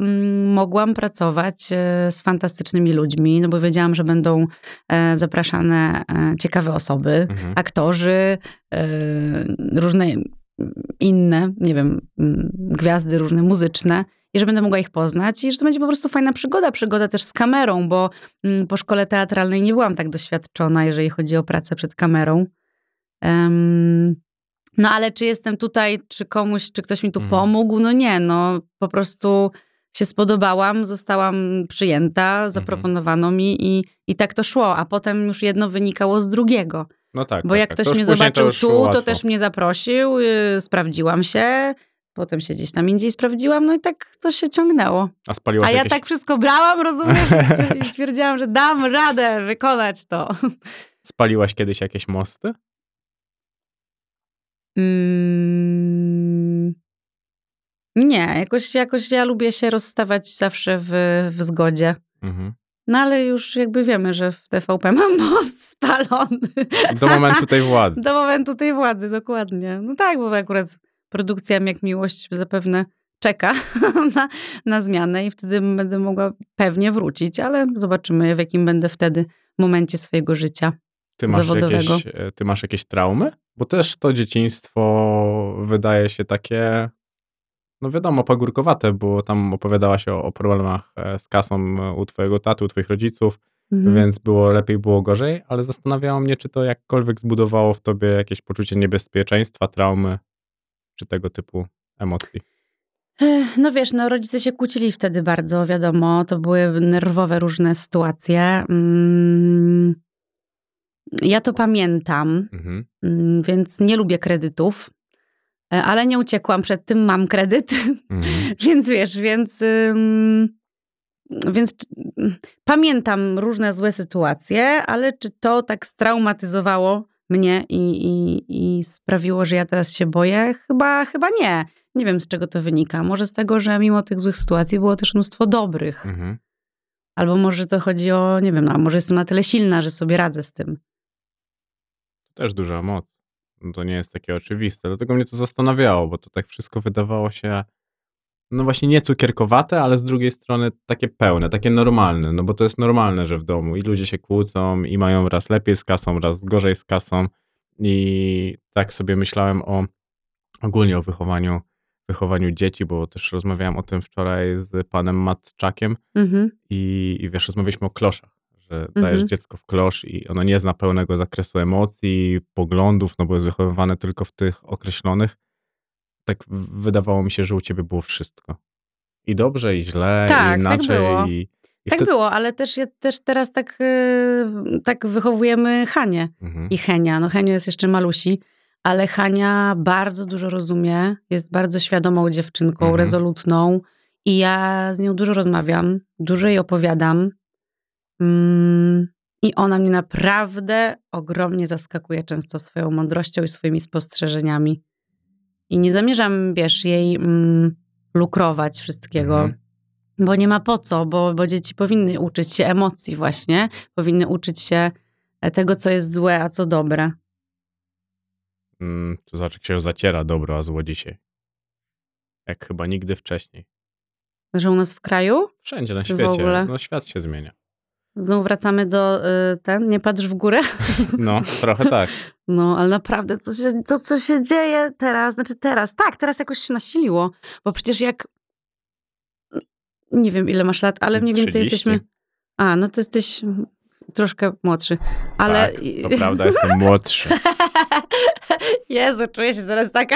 mogłam pracować z fantastycznymi ludźmi, no bo wiedziałam, że będą zapraszane ciekawe osoby, mhm. aktorzy, różne inne, nie wiem, gwiazdy różne muzyczne i że będę mogła ich poznać i że to będzie po prostu fajna przygoda, przygoda też z kamerą, bo po szkole teatralnej nie byłam tak doświadczona, jeżeli chodzi o pracę przed kamerą. Um, No ale czy jestem tutaj, czy komuś, czy ktoś mi tu pomógł? No nie, no po prostu się spodobałam, zostałam przyjęta, zaproponowano mi i, i tak to szło, a potem już jedno wynikało z drugiego. No tak. Bo tak, jak tak. ktoś mnie zobaczył to tu, łatwo. to też mnie zaprosił, yy, sprawdziłam się, potem się gdzieś tam indziej sprawdziłam, no i tak to się ciągnęło. A, spaliłaś A ja jakieś... tak wszystko brałam, rozumiesz? I stwierdziłam, że dam radę wykonać to. Spaliłaś kiedyś jakieś mosty? Mm, nie, jakoś, jakoś ja lubię się rozstawać zawsze w, w zgodzie. Mhm. No ale już jakby wiemy, że w T V P mam most spalony. Do momentu tej władzy. Do momentu tej władzy, dokładnie. No tak, bo akurat produkcja M jak Miłość zapewne czeka na, na zmianę i wtedy będę mogła pewnie wrócić, ale zobaczymy, w jakim będę wtedy momencie swojego życia ty masz zawodowego. Jakieś, ty masz jakieś traumy? Bo też to dzieciństwo wydaje się takie... No wiadomo, pagórkowate, bo tam opowiadałaś o, o problemach z kasą u twojego taty, u twoich rodziców, mhm. więc było lepiej, było gorzej, ale zastanawiało mnie, czy to jakkolwiek zbudowało w tobie jakieś poczucie niebezpieczeństwa, traumy, czy tego typu emocji. No wiesz, no rodzice się kłócili wtedy bardzo, wiadomo, to były nerwowe różne sytuacje. Ja to pamiętam, mhm. więc nie lubię kredytów. Ale nie uciekłam przed tym, mam kredyt, mhm. więc wiesz, więc, ym, więc y, pamiętam różne złe sytuacje, ale czy to tak straumatyzowało mnie i, i, i sprawiło, że ja teraz się boję? Chyba, chyba nie. Nie wiem, z czego to wynika. Może z tego, że mimo tych złych sytuacji było też mnóstwo dobrych. Mhm. Albo może to chodzi o, nie wiem, no, może jestem na tyle silna, że sobie radzę z tym. To też duża moc. No to nie jest takie oczywiste. Dlatego mnie to zastanawiało, bo to tak wszystko wydawało się no właśnie nie cukierkowate, ale z drugiej strony takie pełne, takie normalne. No bo to jest normalne, że w domu i ludzie się kłócą i mają raz lepiej z kasą, raz gorzej z kasą. I tak sobie myślałem o ogólnie o wychowaniu, wychowaniu dzieci, bo też rozmawiałem o tym wczoraj z panem Matczakiem mhm. i, i wiesz, rozmawialiśmy o kloszach. Że dajesz mhm. dziecko w klosz i ono nie zna pełnego zakresu emocji, poglądów, no bo jest wychowywane tylko w tych określonych. Tak wydawało mi się, że u ciebie było wszystko. I dobrze, i źle, tak, i inaczej. Tak było, i, i tak wtedy... było ale też, ja, też teraz tak, yy, tak wychowujemy Hanię mhm. i Henia. No Heniu jest jeszcze malusi, ale Hania bardzo dużo rozumie, jest bardzo świadomą dziewczynką, mhm. rezolutną i ja z nią dużo rozmawiam, dużo jej opowiadam. Mm, i ona mnie naprawdę ogromnie zaskakuje często swoją mądrością i swoimi spostrzeżeniami. I nie zamierzam, wiesz, jej mm, lukrować wszystkiego, mm. bo nie ma po co, bo, bo dzieci powinny uczyć się emocji właśnie, powinny uczyć się tego, co jest złe, a co dobre. Mm, to znaczy, jak się zaciera dobro, a zło dzisiaj. Jak chyba nigdy wcześniej. Że u nas w kraju? Wszędzie na świecie. No świat się zmienia. Znowu wracamy do y, ten, nie patrz w górę. No, trochę tak. No, ale naprawdę, to, się, to co się dzieje teraz, znaczy teraz, tak, teraz jakoś się nasiliło, bo przecież jak, nie wiem ile masz lat, ale mniej więcej trzydzieści jesteśmy, a, no to jesteś troszkę młodszy, ale... Tak, to prawda, jestem młodszy. Jezu, czuję się teraz taka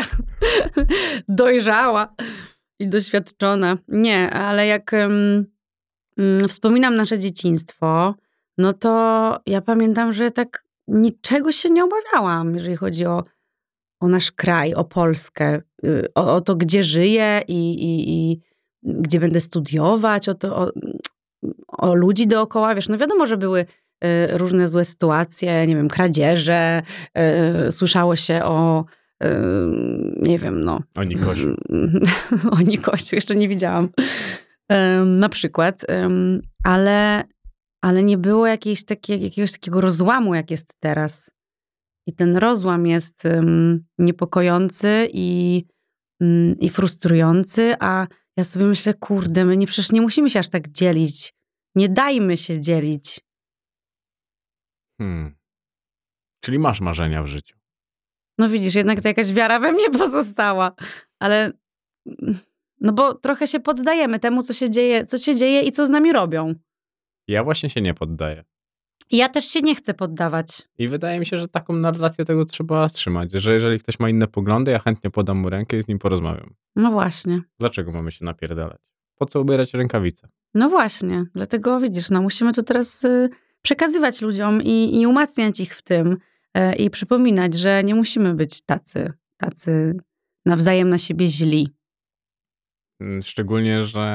dojrzała i doświadczona. Nie, ale jak... Um... Wspominam nasze dzieciństwo, no to ja pamiętam, że tak niczego się nie obawiałam, jeżeli chodzi o, o nasz kraj, o Polskę, o, o to, gdzie żyję i, i, i gdzie będę studiować, o, to, o, o ludzi dookoła. Wiesz, no wiadomo, że były różne złe sytuacje, nie wiem, kradzieże, słyszało się o... nie wiem, no... O Nikosiu. O Nikosiu, jeszcze nie widziałam. Na przykład, ale, ale nie było jakiejś takie, jakiegoś takiego rozłamu, jak jest teraz. I ten rozłam jest niepokojący i, i frustrujący, a ja sobie myślę, kurde, my nie, przecież nie musimy się aż tak dzielić. Nie dajmy się dzielić. Hmm. Czyli masz marzenia w życiu. No widzisz, jednak ta jakaś wiara we mnie pozostała. Ale... No bo trochę się poddajemy temu, co się dzieje, co się dzieje i co z nami robią. Ja właśnie się nie poddaję. Ja też się nie chcę poddawać. I wydaje mi się, że taką narrację tego trzeba trzymać, że jeżeli ktoś ma inne poglądy, ja chętnie podam mu rękę i z nim porozmawiam. No właśnie. Dlaczego mamy się napierdalać? Po co ubierać rękawice? No właśnie, dlatego widzisz, no musimy to teraz przekazywać ludziom i, i umacniać ich w tym, i przypominać, że nie musimy być tacy, tacy nawzajem na siebie źli. Szczególnie, że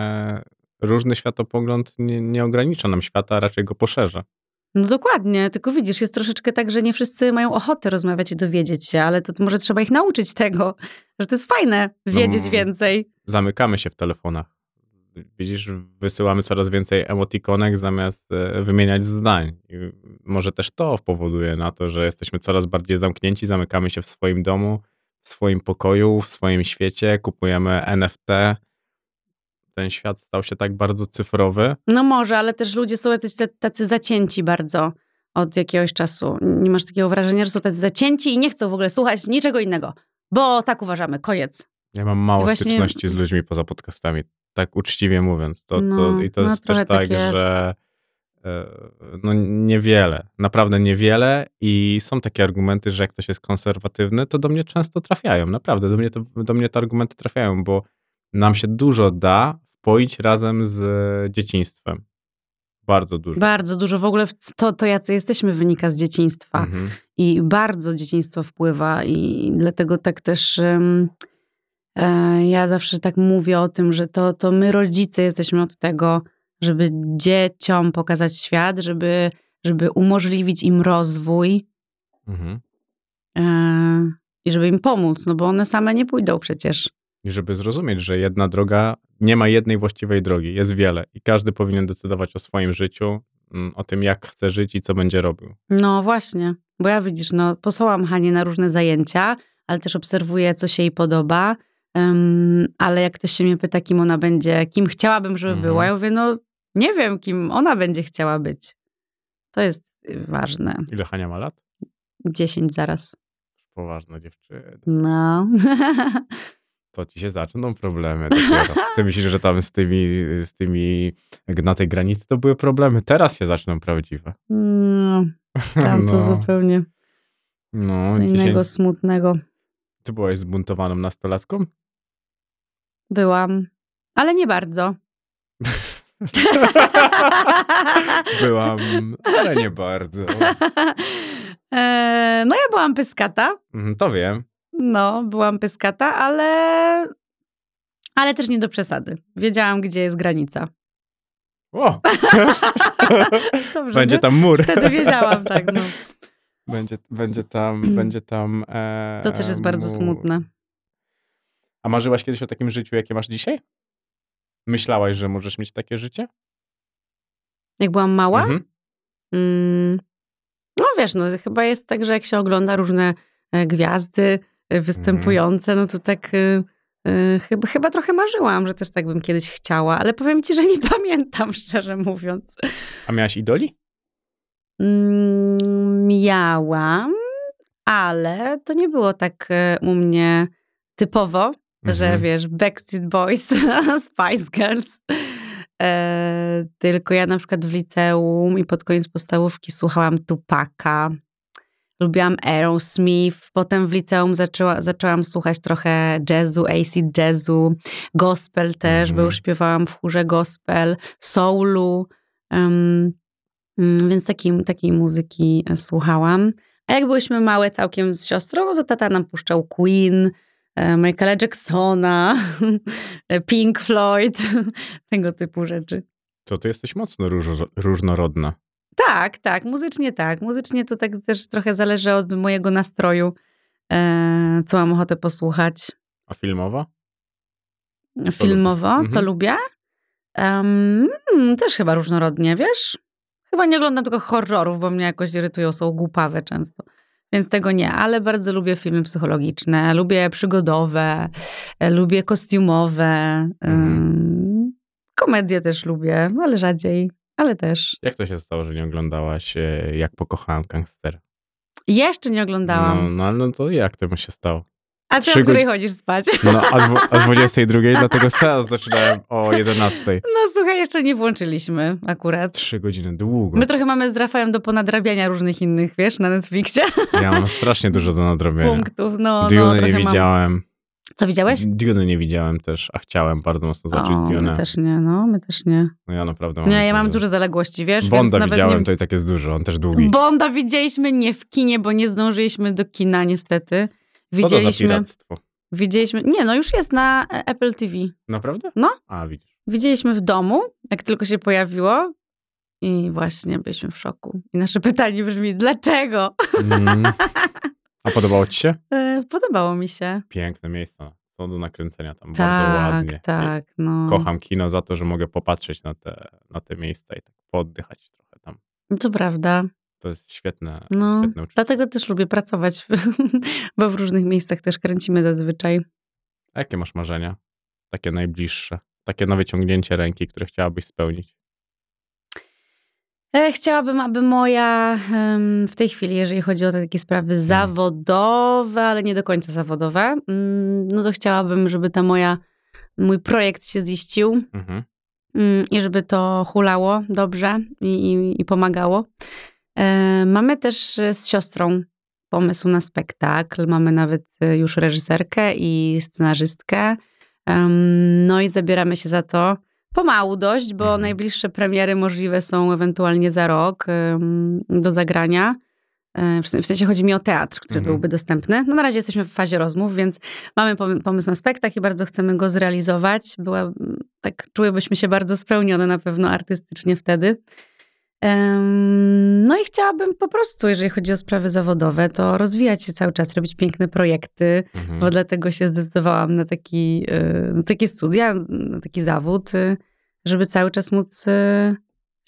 różny światopogląd nie, nie ogranicza nam świata, a raczej go poszerza. No dokładnie, tylko widzisz, jest troszeczkę tak, że nie wszyscy mają ochotę rozmawiać i dowiedzieć się, ale to może trzeba ich nauczyć tego, że to jest fajne wiedzieć no, więcej. Zamykamy się w telefonach. Widzisz, wysyłamy coraz więcej emotikonek zamiast wymieniać zdań. I może też to powoduje na to, że jesteśmy coraz bardziej zamknięci, zamykamy się w swoim domu, w swoim pokoju, w swoim świecie, kupujemy N F T. Ten świat stał się tak bardzo cyfrowy. No może, ale też ludzie są tacy zacięci bardzo od jakiegoś czasu. Nie masz takiego wrażenia, że są tacy zacięci i nie chcą w ogóle słuchać niczego innego, bo tak uważamy, koniec. Ja mam mało właśnie... styczności z ludźmi poza podcastami, tak uczciwie mówiąc. To, no, to, I to no, jest też tak, tak jest. Że no niewiele, naprawdę niewiele i są takie argumenty, że jak ktoś jest konserwatywny, to do mnie często trafiają, naprawdę. Do mnie, to, do mnie te argumenty trafiają, bo nam się dużo da wpoić razem z dzieciństwem. Bardzo dużo. Bardzo dużo. W ogóle to, to jacy jesteśmy, wynika z dzieciństwa. Mhm. I bardzo dzieciństwo wpływa i dlatego tak też um, e, ja zawsze tak mówię o tym, że to, to my rodzice jesteśmy od tego, żeby dzieciom pokazać świat, żeby, żeby umożliwić im rozwój. Mhm. E, i żeby im pomóc, no bo one same nie pójdą przecież. I żeby zrozumieć, że jedna droga, nie ma jednej właściwej drogi, jest wiele i każdy powinien decydować o swoim życiu, o tym jak chce żyć i co będzie robił. No właśnie, bo ja widzisz, no posyłam Hanię na różne zajęcia, ale też obserwuję, co się jej podoba, um, ale jak ktoś się mnie pyta, kim ona będzie, kim chciałabym, żeby mhm. była, ja mówię, no nie wiem, kim ona będzie chciała być. To jest ważne. Ile Hania ma lat? dziesięć zaraz. Poważna dziewczyna. No... to ci się zaczną problemy. Ty myślisz, że tam z tymi, z tymi na tej granicy to były problemy. Teraz się zaczną prawdziwe. No, tam to no. zupełnie no, co innego dzisiaj... smutnego. Ty byłaś zbuntowaną nastolatką? Byłam, ale nie bardzo. Byłam, ale nie bardzo. No ja byłam pyskata. To wiem. No, byłam pyskata, ale, ale też nie do przesady. Wiedziałam, gdzie jest granica. O! Dobrze, będzie tam mur. Wtedy wiedziałam, tak. No. Będzie, będzie tam... będzie tam e, to też jest mur. Bardzo smutne. A marzyłaś kiedyś o takim życiu, jakie masz dzisiaj? Myślałaś, że możesz mieć takie życie? Jak byłam mała? Mhm. Mm, no wiesz, no chyba jest tak, że jak się ogląda różne gwiazdy występujące, no to tak y, y, chyba, chyba trochę marzyłam, że też tak bym kiedyś chciała, ale powiem ci, że nie pamiętam, szczerze mówiąc. A miałaś idoli? Mm, miałam, ale to nie było tak u mnie typowo, mm-hmm. że wiesz, Backstreet Boys, Spice Girls, e, tylko ja na przykład w liceum i pod koniec podstawówki słuchałam Tupaka. Lubiłam Aerosmith, potem w liceum zaczęła, zaczęłam słuchać trochę jazzu, acid jazzu, gospel też, mm. bo już śpiewałam w chórze gospel, soulu, um, um, więc takiej, takiej muzyki słuchałam. A jak byłyśmy małe całkiem z siostrą, to tata nam puszczał Queen, Michaela Jacksona, Pink Floyd, tego typu rzeczy. To ty jesteś mocno róż- różnorodna. Tak, tak, muzycznie tak. Muzycznie to tak też trochę zależy od mojego nastroju, e, co mam ochotę posłuchać. A filmowo? Filmowo, co mhm. lubię? Um, też chyba różnorodnie, wiesz? Chyba nie oglądam tylko horrorów, bo mnie jakoś irytują, są głupawe często. Więc tego nie, ale bardzo lubię filmy psychologiczne, lubię przygodowe, lubię kostiumowe, mhm. um, komedię też lubię, ale rzadziej. Ale też. Jak to się stało, że nie oglądałaś Jak pokochałam gangstera? Jeszcze nie oglądałam. No, no, no to jak to mu się stało? A ty o której go... chodzisz spać? No, a dwudziestej drugiej, dlatego seans zaczynałem o jedenastej. No słuchaj, jeszcze nie włączyliśmy akurat. Trzy godziny, długo. My trochę mamy z Rafałem do ponadrabiania różnych innych, wiesz, na Netflixie. Ja mam strasznie dużo do nadrabiania. Punktów, no, Dune no trochę nie widziałem. Mam... Co widziałeś? Dune nie widziałem też, a chciałem bardzo mocno zacząć Dune. My też nie, no, my też nie. No ja naprawdę mam. Nie, ja mam duże zaległości, wiesz? Bonda więc widziałem, nie... to i tak jest dużo, on też długi. Bonda widzieliśmy nie w kinie, bo nie zdążyliśmy do kina niestety. Widzieliśmy... Co to za piractwo? Widzieliśmy, nie no, już jest na Apple T V. Naprawdę? No. A, widzisz. Widzieliśmy w domu, jak tylko się pojawiło. I właśnie byliśmy w szoku. I nasze pytanie brzmi, dlaczego? Mm. A podobało ci się? Yy, podobało mi się. Piękne miejsca. Są do nakręcenia tam tak, bardzo ładnie. Tak, I no. Kocham kino za to, że mogę popatrzeć na te, na te miejsca i tak pooddychać trochę tam. To prawda. To jest świetne. No, świetne uczucie. Dlatego też lubię pracować, bo w różnych miejscach też kręcimy zazwyczaj. A jakie masz marzenia? Takie najbliższe? Takie na wyciągnięcie ręki, które chciałabyś spełnić? Chciałabym, aby moja w tej chwili, jeżeli chodzi o takie sprawy zawodowe, ale nie do końca zawodowe, no to chciałabym, żeby ta moja, mój projekt się ziścił mhm. i żeby to hulało dobrze i, i, i pomagało. Mamy też z siostrą pomysł na spektakl, mamy nawet już reżyserkę i scenarzystkę, no i zabieramy się za to. Pomału dość, bo mhm. najbliższe premiery możliwe są ewentualnie za rok ym, do zagrania. Yy, w sensie chodzi mi o teatr, który mhm. byłby dostępny. No na razie jesteśmy w fazie rozmów, więc mamy pomysł na spektakl i bardzo chcemy go zrealizować. Była, tak czułybyśmy się bardzo spełnione na pewno artystycznie wtedy. Ym, no i chciałabym po prostu, jeżeli chodzi o sprawy zawodowe, to rozwijać się cały czas, robić piękne projekty, mhm. bo dlatego się zdecydowałam na taki, yy, na takie studia, na taki zawód, yy. żeby cały czas móc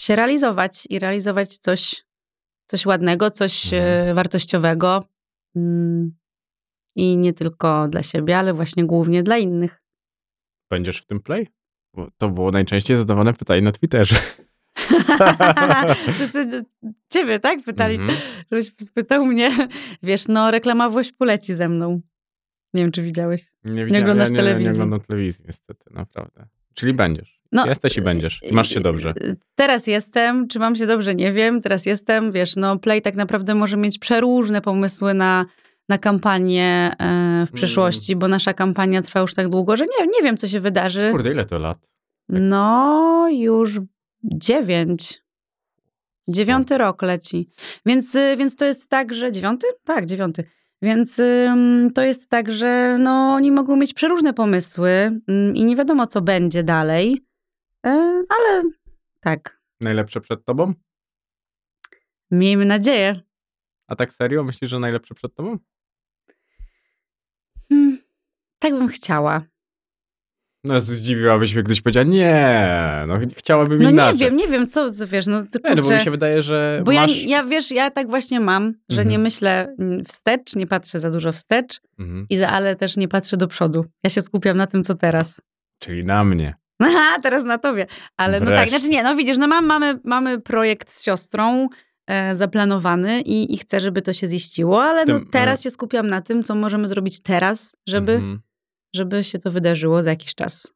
się realizować i realizować coś, coś ładnego, coś mhm. wartościowego i nie tylko dla siebie, ale właśnie głównie dla innych. Będziesz w tym Play? Bo to było najczęściej zadawane pytanie na Twitterze. Wszyscy ciebie, tak? Pytali, mhm. żebyś spytał mnie. Wiesz, no reklama Włośpu leci ze mną. Nie wiem, czy widziałeś. Nie widziałem, nie oglądasz ja nie, telewizji. Nie oglądam telewizji niestety, naprawdę. Czyli będziesz. No, jesteś i będziesz. Masz się dobrze. Teraz jestem. Czy mam się dobrze? Nie wiem. Teraz jestem. Wiesz, no Play tak naprawdę może mieć przeróżne pomysły na, na kampanię e, w przyszłości, mm. bo nasza kampania trwa już tak długo, że nie, nie wiem, co się wydarzy. Kurde, ile to lat? Tak. No, już dziewięć. Dziewiąty no. rok leci. Więc, więc to jest tak, że... Dziewiąty? Tak, dziewiąty. Więc ym, to jest tak, że no, oni mogą mieć przeróżne pomysły ym, i nie wiadomo, co będzie dalej. Ale tak. Najlepsze przed tobą? Miejmy nadzieję. A tak serio? Myślisz, że najlepsze przed tobą? Hmm, tak bym chciała. No zdziwiłabyś mnie, gdyś powiedziała nie, no chciałabym no, inaczej. No nie wiem, nie wiem, co, co wiesz, no to kurczę, no, bo mi się wydaje, że bo masz... ja, ja, wiesz, ja tak właśnie mam, że mhm. nie myślę wstecz, nie patrzę za dużo wstecz, mhm. i za, ale też nie patrzę do przodu. Ja się skupiam na tym, co teraz. Czyli na mnie. Aha, teraz na tobie. Ale Wreszcie. No tak, znaczy nie, no widzisz, no mam, mamy, mamy projekt z siostrą e, zaplanowany i, i chcę, żeby to się ziściło, ale tym, no teraz e... się skupiam na tym, co możemy zrobić teraz, żeby, mm-hmm. żeby się to wydarzyło za jakiś czas.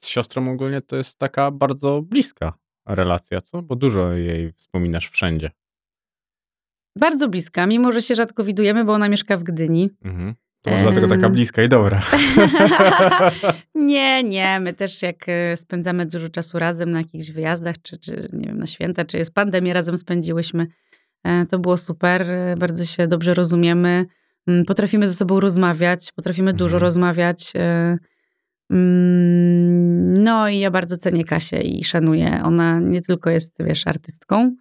Z siostrą ogólnie to jest taka bardzo bliska relacja, co? Bo dużo jej wspominasz wszędzie. Bardzo bliska, mimo że się rzadko widujemy, bo ona mieszka w Gdyni. Mhm. To może dlatego taka bliska i dobra. Nie, nie. My też jak spędzamy dużo czasu razem na jakichś wyjazdach, czy, czy nie wiem, na święta, czy jest pandemia, razem spędziłyśmy. To było super. Bardzo się dobrze rozumiemy. Potrafimy ze sobą rozmawiać. Potrafimy mhm. dużo rozmawiać. No i ja bardzo cenię Kasię i szanuję. Ona nie tylko jest, wiesz, artystką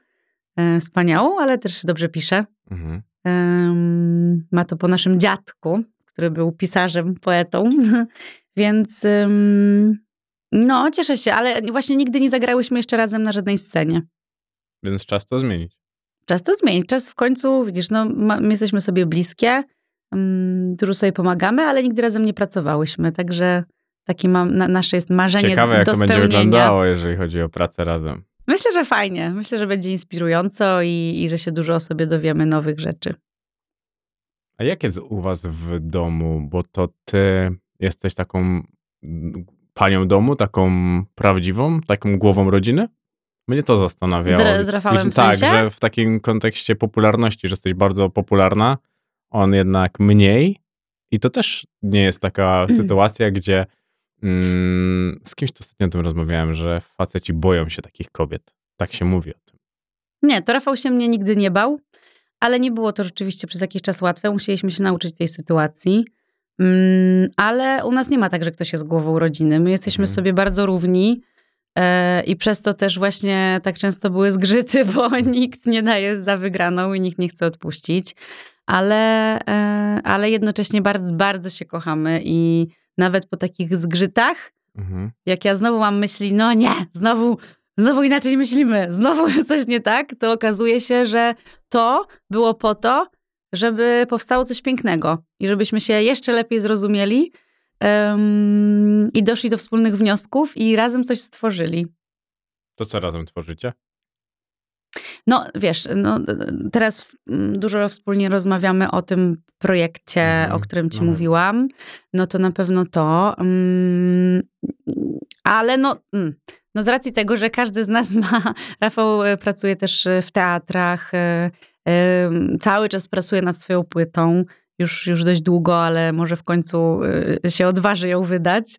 wspaniałą, ale też dobrze pisze. Mhm. Um, ma to po naszym dziadku, który był pisarzem, poetą, więc um, no cieszę się, ale właśnie nigdy nie zagrałyśmy jeszcze razem na żadnej scenie. Więc czas to zmienić. Czas to zmienić, czas w końcu, widzisz, no ma, my jesteśmy sobie bliskie, um, dużo sobie pomagamy, ale nigdy razem nie pracowałyśmy, także takie mam, na, nasze jest marzenie Ciekawe, do jak to spełnienia. Będzie wyglądało, jeżeli chodzi o pracę razem. Myślę, że fajnie. Myślę, że będzie inspirująco i, i że się dużo o sobie dowiemy nowych rzeczy. A jak jest u was w domu? Bo to ty jesteś taką panią domu, taką prawdziwą, taką głową rodziny? Mnie to zastanawiało. Z, z Rafałem Myślę, w sensie? Tak, że w takim kontekście popularności, że jesteś bardzo popularna, on jednak mniej, I to też nie jest taka sytuacja, gdzie mm, z kimś to ostatnio o tym rozmawiałem, że faceci boją się takich kobiet. Tak się mówi o tym. Nie, to Rafał się mnie nigdy nie bał, ale nie było to rzeczywiście przez jakiś czas łatwe. Musieliśmy się nauczyć tej sytuacji. Mm, ale u nas nie ma tak, że ktoś jest głową rodziny. My jesteśmy mm. sobie bardzo równi yy, i przez to też właśnie tak często były zgrzyty, bo nikt nie daje za wygraną i nikt nie chce odpuścić. Ale, yy, ale jednocześnie bardzo, bardzo się kochamy i nawet po takich zgrzytach, mm. jak ja znowu mam myśli, no nie, znowu... Znowu inaczej myślimy, znowu coś nie tak, to okazuje się, że to było po to, żeby powstało coś pięknego i żebyśmy się jeszcze lepiej zrozumieli um, i doszli do wspólnych wniosków i razem coś stworzyli. To co razem tworzycie? No wiesz, no, teraz dużo wspólnie rozmawiamy o tym projekcie, mm, o którym ci no. mówiłam. No to na pewno to. Um, ale no... Mm, No z racji tego, że każdy z nas ma, Rafał pracuje też w teatrach, cały czas pracuje nad swoją płytą, już, już dość długo, ale może w końcu się odważy ją wydać.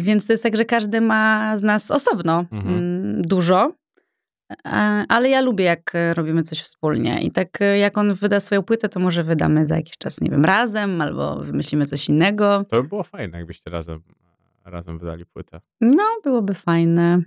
Więc to jest tak, że każdy ma z nas osobno mhm. dużo, ale ja lubię, jak robimy coś wspólnie. I tak jak on wyda swoją płytę, to może wydamy za jakiś czas, nie wiem, razem, albo wymyślimy coś innego. To by było fajne, jakbyście razem... razem wydali płytę. No, byłoby fajne.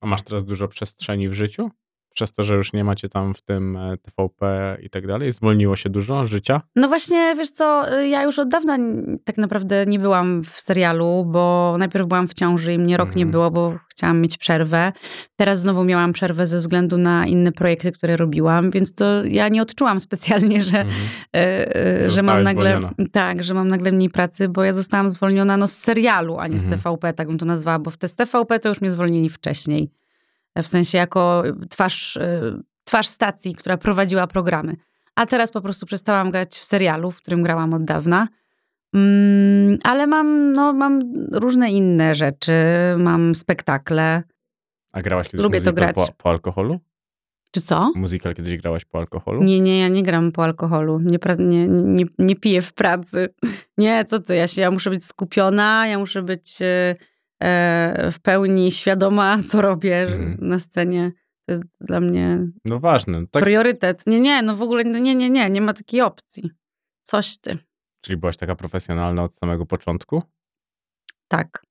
A masz teraz dużo przestrzeni w życiu? Przez to, że już nie macie tam w tym T V P i tak dalej? Zwolniło się dużo życia? No właśnie, wiesz co, ja już od dawna tak naprawdę nie byłam w serialu, bo najpierw byłam w ciąży i mnie rok mhm. nie było, bo chciałam mieć przerwę. Teraz znowu miałam przerwę ze względu na inne projekty, które robiłam, więc to ja nie odczułam specjalnie, że, mhm. y, y, że mam nagle zwolniona. Tak, że mam nagle mniej pracy, bo ja zostałam zwolniona no, z serialu, a nie mhm. z T V P, tak bym to nazwała, bo w te z T V P to już mnie zwolnili wcześniej. W sensie jako twarz, twarz stacji, która prowadziła programy. A teraz po prostu przestałam grać w serialu, w którym grałam od dawna. Mm, ale mam, no, mam różne inne rzeczy. Mam spektakle. A grałaś kiedyś Lubię to grać. Po, po alkoholu? Czy co? Musical kiedyś grałaś po alkoholu? Nie, nie, ja nie gram po alkoholu. Nie, nie, nie, nie piję w pracy. Nie, co ty, ja, się, ja muszę być skupiona, ja muszę być... w pełni świadoma, co robię hmm. na scenie. To jest dla mnie no ważne. Tak... priorytet. Nie, nie, no w ogóle nie, nie, nie, nie ma takiej opcji. Coś ty. Czyli byłaś taka profesjonalna od samego początku? Tak.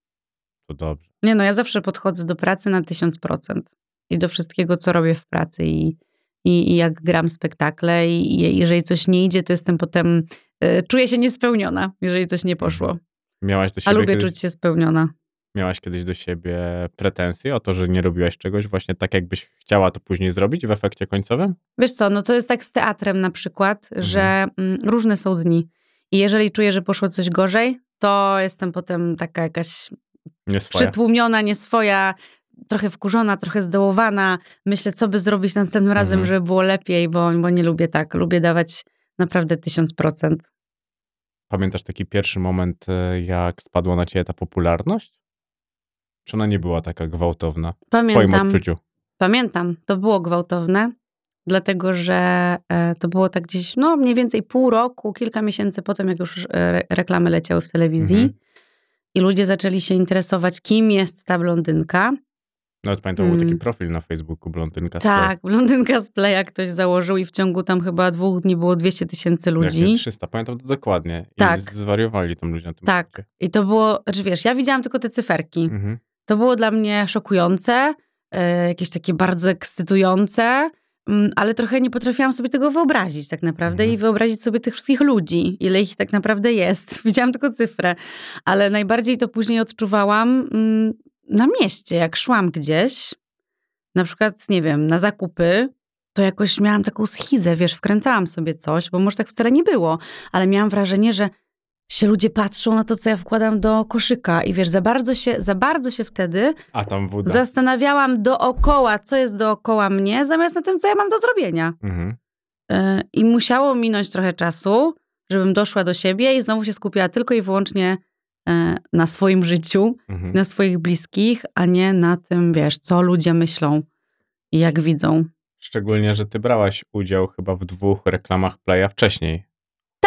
To dobrze. Nie, no ja zawsze podchodzę do pracy na tysiąc procent i do wszystkiego, co robię w pracy i, i, i jak gram spektakle i, i jeżeli coś nie idzie, to jestem potem, y, czuję się niespełniona, jeżeli coś nie poszło. Miałaś do siebie A lubię kiedyś... czuć się spełniona. Miałaś kiedyś do siebie pretensje o to, że nie robiłaś czegoś właśnie tak, jakbyś chciała to później zrobić w efekcie końcowym? Wiesz co, no to jest tak z teatrem na przykład, mhm. że mm, różne są dni. I jeżeli czuję, że poszło coś gorzej, to jestem potem taka jakaś nieswoja. przytłumiona, nieswoja, trochę wkurzona, trochę zdołowana. Myślę, co by zrobić następnym mhm. razem, żeby było lepiej, bo, bo nie lubię tak. Lubię dawać naprawdę tysiąc procent. Pamiętasz taki pierwszy moment, jak spadła na ciebie ta popularność? Czy ona nie była taka gwałtowna Pamiętam. w twoim odczuciu? Pamiętam. To było gwałtowne, dlatego że to było tak gdzieś, no mniej więcej pół roku, kilka miesięcy potem, jak już re- reklamy leciały w telewizji mhm. i ludzie zaczęli się interesować, kim jest ta blondynka. Nawet pamiętam, był mm. taki profil na Facebooku, Blondynka z Play. Tak, Blondynka z Playa ktoś założył i w ciągu tam chyba dwóch dni było dwieście tysięcy ludzi. Jak nie trzysta, pamiętam to dokładnie. I tak. zwariowali tam ludzie na tym. Tak, momencie. I to było, znaczy wiesz, ja widziałam tylko te cyferki. Mhm. To było dla mnie szokujące, y, jakieś takie bardzo ekscytujące, m, ale trochę nie potrafiłam sobie tego wyobrazić tak naprawdę mhm. i wyobrazić sobie tych wszystkich ludzi, ile ich tak naprawdę jest. Widziałam tylko cyfrę, ale najbardziej to później odczuwałam... Mm, na mieście, jak szłam gdzieś, na przykład, nie wiem, na zakupy, to jakoś miałam taką schizę, wiesz, wkręcałam sobie coś, bo może tak wcale nie było, ale miałam wrażenie, że się ludzie patrzą na to, co ja wkładam do koszyka i wiesz, za bardzo się, za bardzo się wtedy A tam woda. zastanawiałam dookoła, co jest dookoła mnie, zamiast na tym, co ja mam do zrobienia. Mhm. Y- I musiało minąć trochę czasu, żebym doszła do siebie i znowu się skupiała tylko i wyłącznie na swoim życiu, mhm. na swoich bliskich, a nie na tym, wiesz, co ludzie myślą i jak widzą. Szczególnie, że ty brałaś udział chyba w dwóch reklamach Playa wcześniej.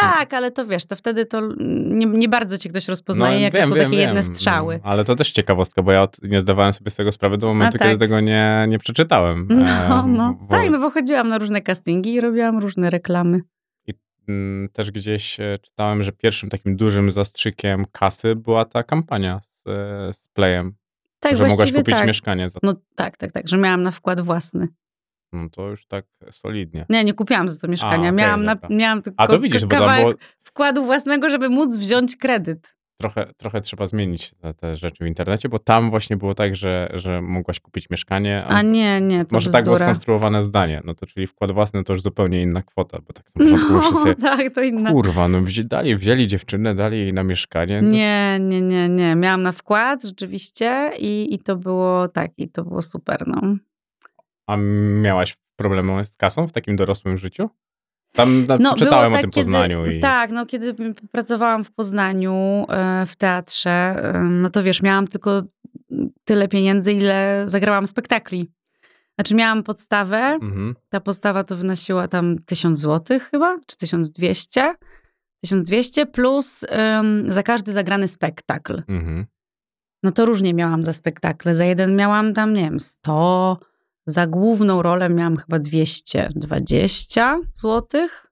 Tak, ale to wiesz, to wtedy to nie, nie bardzo cię ktoś rozpoznaje, no, jak wiem, to są wiem, takie wiem, jedne strzały. Wiem. Ale to też ciekawostka, bo ja nie zdawałem sobie z tego sprawy do momentu, tak. kiedy tego nie, nie przeczytałem. No, e, no. Bo... tak, no bo chodziłam na różne castingi i robiłam różne reklamy. I m, też gdzieś czytałem, że pierwszym takim dużym zastrzykiem kasy była ta kampania z, z Playem. Tak, że mogłaś kupić tak. mieszkanie. Za... No tak, tak, tak, że miałam na wkład własny. No to już tak solidnie. Nie, nie kupiłam za to mieszkania. A, okay, miałam na, miałam tylko A to widzisz, bo kawałek było... wkładu własnego, żeby móc wziąć kredyt. Trochę, trochę trzeba zmienić te, te rzeczy w internecie, bo tam właśnie było tak, że, że mogłaś kupić mieszkanie. A, a nie, nie, to może bzdura. Tak było skonstruowane zdanie. No to czyli wkład własny to już zupełnie inna kwota, bo tak na początku no, się tak, to inna. Kurwa, no wzi- dali, wzięli dziewczynę, dali jej na mieszkanie. No. Nie, nie, nie, nie. Miałam na wkład rzeczywiście i, i to było tak, i to było super, no. A miałaś problemy z kasą w takim dorosłym życiu? Tam no, czytałem tak, o tym Poznaniu. Kiedy, i... Tak, no kiedy pracowałam w Poznaniu, w teatrze, no to wiesz, miałam tylko tyle pieniędzy, ile zagrałam spektakli. Znaczy miałam podstawę, mhm. ta podstawa to wynosiła tam tysiąc złotych chyba, czy tysiąc dwieście. tysiąc dwieście plus um, za każdy zagrany spektakl. Mhm. No to różnie miałam za spektakle. Za jeden miałam tam, nie wiem, sto... Za główną rolę miałam chyba dwieście dwadzieścia złotych,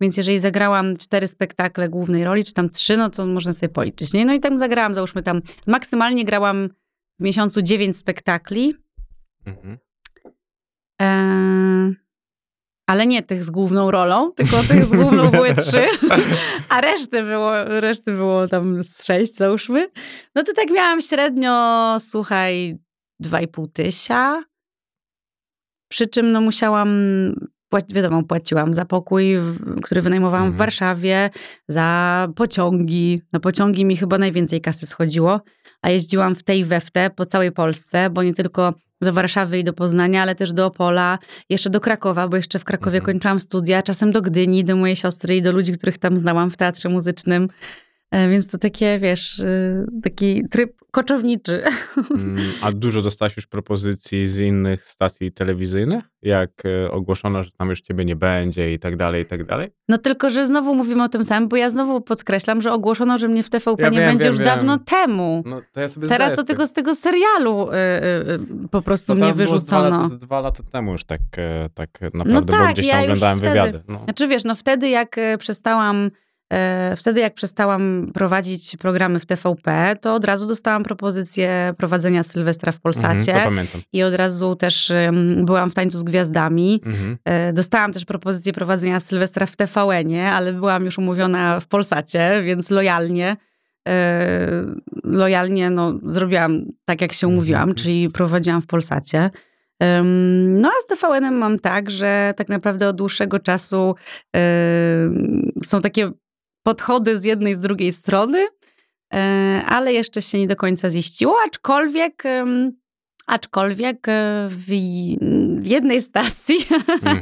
więc jeżeli zagrałam cztery spektakle głównej roli, czy tam trzy, no to można sobie policzyć. Nie? No i tam zagrałam, załóżmy tam, maksymalnie grałam w miesiącu dziewięć spektakli, mhm. e... ale nie tych z główną rolą, tylko tych z główną były trzy, a reszty było, reszty było tam z sześć, załóżmy. No to tak miałam średnio, słuchaj, dwa i pół tysiąca. Przy czym no musiałam, wiadomo, płaciłam za pokój, który wynajmowałam w Warszawie, za pociągi. Na pociągi mi chyba najwięcej kasy schodziło, a jeździłam w tej we w te po całej Polsce, bo nie tylko do Warszawy i do Poznania, ale też do Opola, jeszcze do Krakowa, bo jeszcze w Krakowie kończyłam studia, czasem do Gdyni, do mojej siostry i do ludzi, których tam znałam w teatrze muzycznym. Więc to takie, wiesz, taki tryb koczowniczy. A dużo dostałaś już propozycji z innych stacji telewizyjnych? Jak ogłoszono, że tam już ciebie nie będzie i tak dalej, i tak dalej? No tylko, że znowu mówimy o tym samym, bo ja znowu podkreślam, że ogłoszono, że mnie w T V P ja nie wiem, będzie wiem, już wiem. dawno temu. No, to ja sobie Teraz to tylko tego. z tego serialu yy, yy, po prostu no, mnie wyrzucono. Dwa, lat, dwa lata temu już tak, yy, tak naprawdę, no tak, bo gdzieś tam ja oglądałem wtedy, wywiady. No. Znaczy wiesz, no wtedy jak przestałam... Wtedy jak przestałam prowadzić programy w T V P, to od razu dostałam propozycję prowadzenia Sylwestra w Polsacie. Mhm, to pamiętam. I od razu też um, byłam w Tańcu z Gwiazdami. Mhm. Dostałam też propozycję prowadzenia Sylwestra w T V N-ie, ale byłam już umówiona w Polsacie, więc lojalnie, e, lojalnie no, zrobiłam tak, jak się umówiłam, mhm. czyli prowadziłam w Polsacie. No a z T V N-em mam tak, że tak naprawdę od dłuższego czasu e, są takie podchody z jednej, z drugiej strony, ale jeszcze się nie do końca ziściło, aczkolwiek, aczkolwiek w jednej stacji mm-hmm.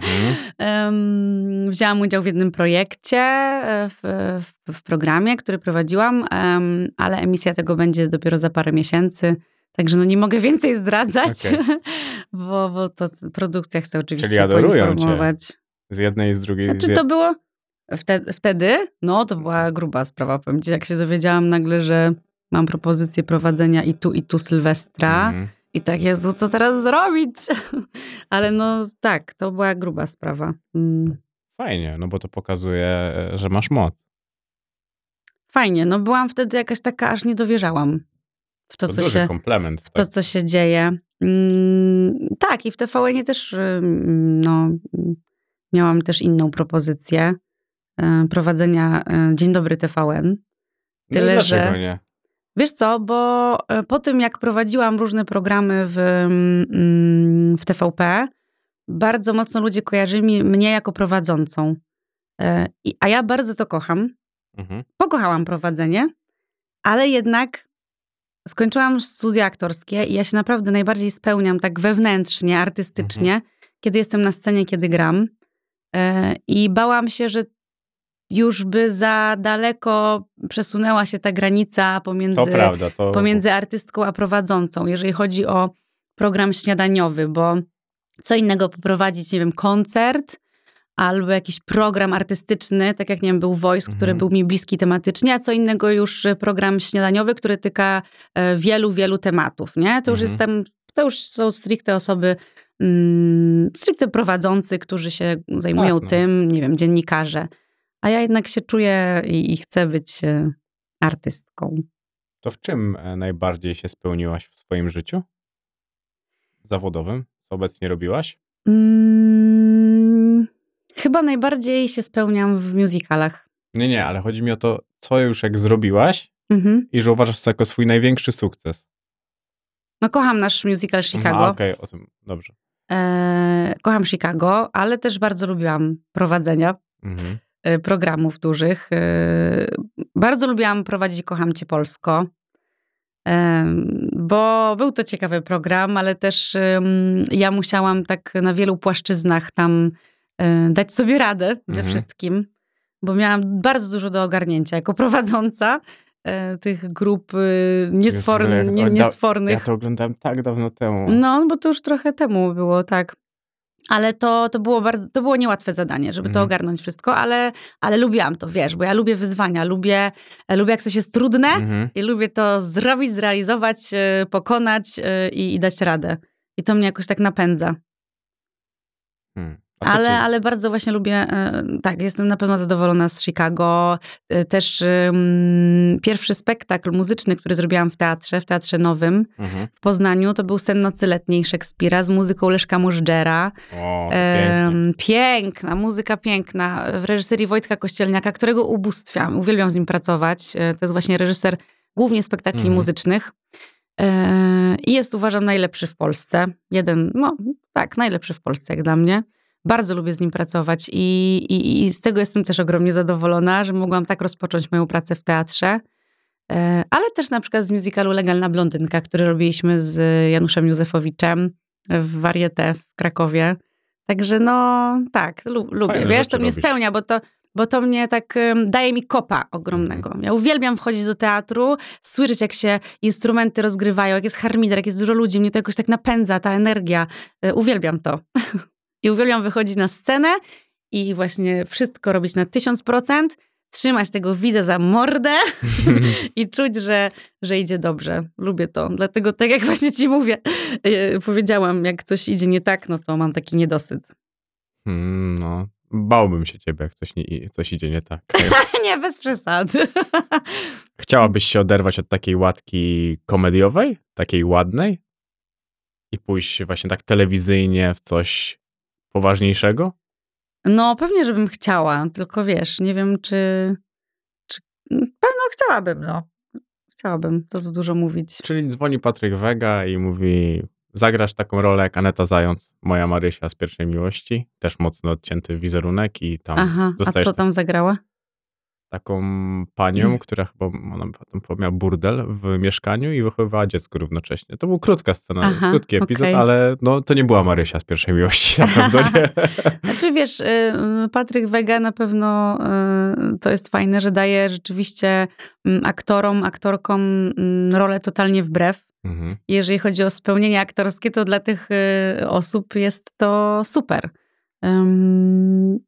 wzięłam udział w jednym projekcie, w, w programie, który prowadziłam, ale emisja tego będzie dopiero za parę miesięcy. Także no nie mogę więcej zdradzać, okay. bo, bo to produkcja chce oczywiście Czyli poinformować. Cię. Z jednej i z drugiej. Znaczy to było... Wtedy, wtedy, no to była gruba sprawa, powiem ci, jak się dowiedziałam nagle, że mam propozycję prowadzenia i tu, i tu Sylwestra mm. i tak, Jezu, co teraz zrobić? Ale no tak, to była gruba sprawa. Mm. Fajnie, no bo to pokazuje, że masz moc. Fajnie, no byłam wtedy jakaś taka, aż nie dowierzałam w to, to co duży się, komplement, w tak. to, co się dzieje. Mm, tak, i w T V N-ie też no, miałam też inną propozycję. Prowadzenia Dzień Dobry T V N. Tyle, no że... nie? Wiesz co, bo po tym jak prowadziłam różne programy w, w T V P, bardzo mocno ludzie kojarzyli mnie jako prowadzącą. A ja bardzo to kocham. Mhm. Pokochałam prowadzenie, ale jednak skończyłam studia aktorskie i ja się naprawdę najbardziej spełniam tak wewnętrznie, artystycznie, mhm. kiedy jestem na scenie, kiedy gram. I bałam się, że już by za daleko przesunęła się ta granica pomiędzy, to prawda, to... pomiędzy artystką a prowadzącą, jeżeli chodzi o program śniadaniowy, bo co innego poprowadzić, nie wiem, koncert, albo jakiś program artystyczny, tak jak, nie wiem, był Voice, który mhm. był mi bliski tematycznie, a co innego już program śniadaniowy, który tyka wielu, wielu tematów, nie? To już, mhm. jest tam, to już są stricte osoby, mm, stricte prowadzący, którzy się zajmują tak, no. tym, nie wiem, dziennikarze. A ja jednak się czuję i, i chcę być artystką. To w czym najbardziej się spełniłaś w swoim życiu zawodowym? Co obecnie robiłaś? Hmm, chyba najbardziej się spełniam w musicalach. Nie, nie, ale chodzi mi o to, co już jak zrobiłaś mhm. i że uważasz to jako swój największy sukces. No kocham nasz musical Chicago. Okej, okay, o tym, dobrze. E, kocham Chicago, ale też bardzo lubiłam prowadzenia. Mhm. programów dużych. Bardzo lubiłam prowadzić Kocham Cię Polsko, bo był to ciekawy program, ale też ja musiałam tak na wielu płaszczyznach tam dać sobie radę ze mhm. wszystkim, bo miałam bardzo dużo do ogarnięcia jako prowadząca tych grup niesforny, nie, niesfornych. Ja to oglądałam tak dawno temu. No, bo to już trochę temu było, tak. Ale to, to, było bardzo, to było niełatwe zadanie, żeby mm. to ogarnąć wszystko, ale, ale lubiłam to, wiesz, bo ja lubię wyzwania, lubię, lubię jak coś jest trudne mm-hmm. i lubię to zrobić, zrealizować, pokonać i, i dać radę. I to mnie jakoś tak napędza. Hmm. Ale, ale bardzo właśnie lubię, tak, jestem na pewno zadowolona z Chicago. Też um, pierwszy spektakl muzyczny, który zrobiłam w teatrze, w Teatrze Nowym mhm. w Poznaniu, to był Sen nocy letniej Szekspira z muzyką Leszka Możdżera. O, um, piękna, muzyka piękna, w reżyserii Wojtka Kościelniaka, którego ubóstwiam, uwielbiam z nim pracować. To jest właśnie reżyser głównie spektakli mhm. muzycznych. Um, I jest, uważam, najlepszy w Polsce. Jeden, no tak, najlepszy w Polsce jak dla mnie. Bardzo lubię z nim pracować i, i, i z tego jestem też ogromnie zadowolona, że mogłam tak rozpocząć moją pracę w teatrze. Ale też na przykład z musicalu Legalna blondynka, który robiliśmy z Januszem Józefowiczem w Varieté w Krakowie. Także no tak, lu- lubię. Fajne Wiesz, to mnie robisz. spełnia, bo to, bo to mnie tak um, daje mi kopa ogromnego. Ja uwielbiam wchodzić do teatru, słyszeć jak się instrumenty rozgrywają, jak jest harmider, jak jest dużo ludzi. Mnie to jakoś tak napędza, ta energia. Uwielbiam to. I uwielbiam wychodzić na scenę i właśnie wszystko robić na tysiąc procent, trzymać tego widza za mordę i czuć, że, że idzie dobrze. Lubię to. Dlatego tak jak właśnie ci mówię, e, powiedziałam, jak coś idzie nie tak, no to mam taki niedosyt. Hmm, no, bałbym się ciebie, jak coś, nie, coś idzie nie tak. Nie, bez przesady. Chciałabyś się oderwać od takiej łatki komediowej, takiej ładnej i pójść właśnie tak telewizyjnie w coś poważniejszego? No pewnie, żebym chciała, tylko wiesz, nie wiem, czy... czy pewno chciałabym, no. Chciałabym, co tu dużo mówić. Czyli dzwoni Patryk Vega i mówi, zagrasz taką rolę jak Aneta Zając, moja Marysia z Pierwszej miłości, też mocno odcięty wizerunek i tam... Aha, a co tam zagrała? Taką panią, hmm. która chyba ona potem miała burdel w mieszkaniu i wychowywała dziecko równocześnie. To był krótka scena, Aha, krótki epizod, okay. ale no, to nie była Marysia z Pierwszej miłości, na pewno nie. Znaczy wiesz, Patryk Vega na pewno to jest fajne, że daje rzeczywiście aktorom, aktorkom rolę totalnie wbrew. Mhm. Jeżeli chodzi o spełnienie aktorskie, to dla tych osób jest to super. Um,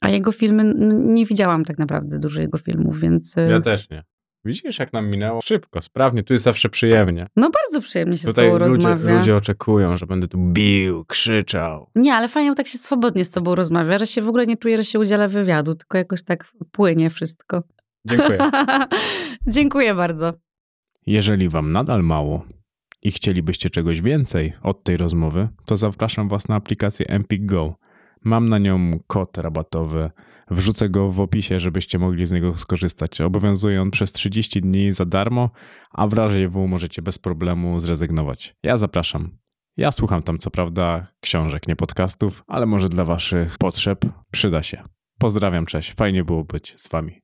A jego filmy, no nie widziałam tak naprawdę dużo jego filmów, więc... Ja też nie. Widzisz, jak nam minęło? Szybko, sprawnie, tu jest zawsze przyjemnie. No bardzo przyjemnie się Tutaj z tobą ludzie, rozmawia. Ludzie oczekują, że będę tu bił, krzyczał. Nie, ale fajnie, bo tak się swobodnie z tobą rozmawia, że się w ogóle nie czuję, że się udziela wywiadu, tylko jakoś tak płynie wszystko. Dziękuję. Dziękuję bardzo. Jeżeli wam nadal mało i chcielibyście czegoś więcej od tej rozmowy, to zapraszam was na aplikację Empik Go. Mam na nią kod rabatowy. Wrzucę go w opisie, żebyście mogli z niego skorzystać. Obowiązuje on przez trzydzieści dni za darmo, a w razie W możecie bez problemu zrezygnować. Ja zapraszam. Ja słucham tam co prawda książek, nie podcastów, ale może dla waszych potrzeb przyda się. Pozdrawiam, cześć. Fajnie było być z wami.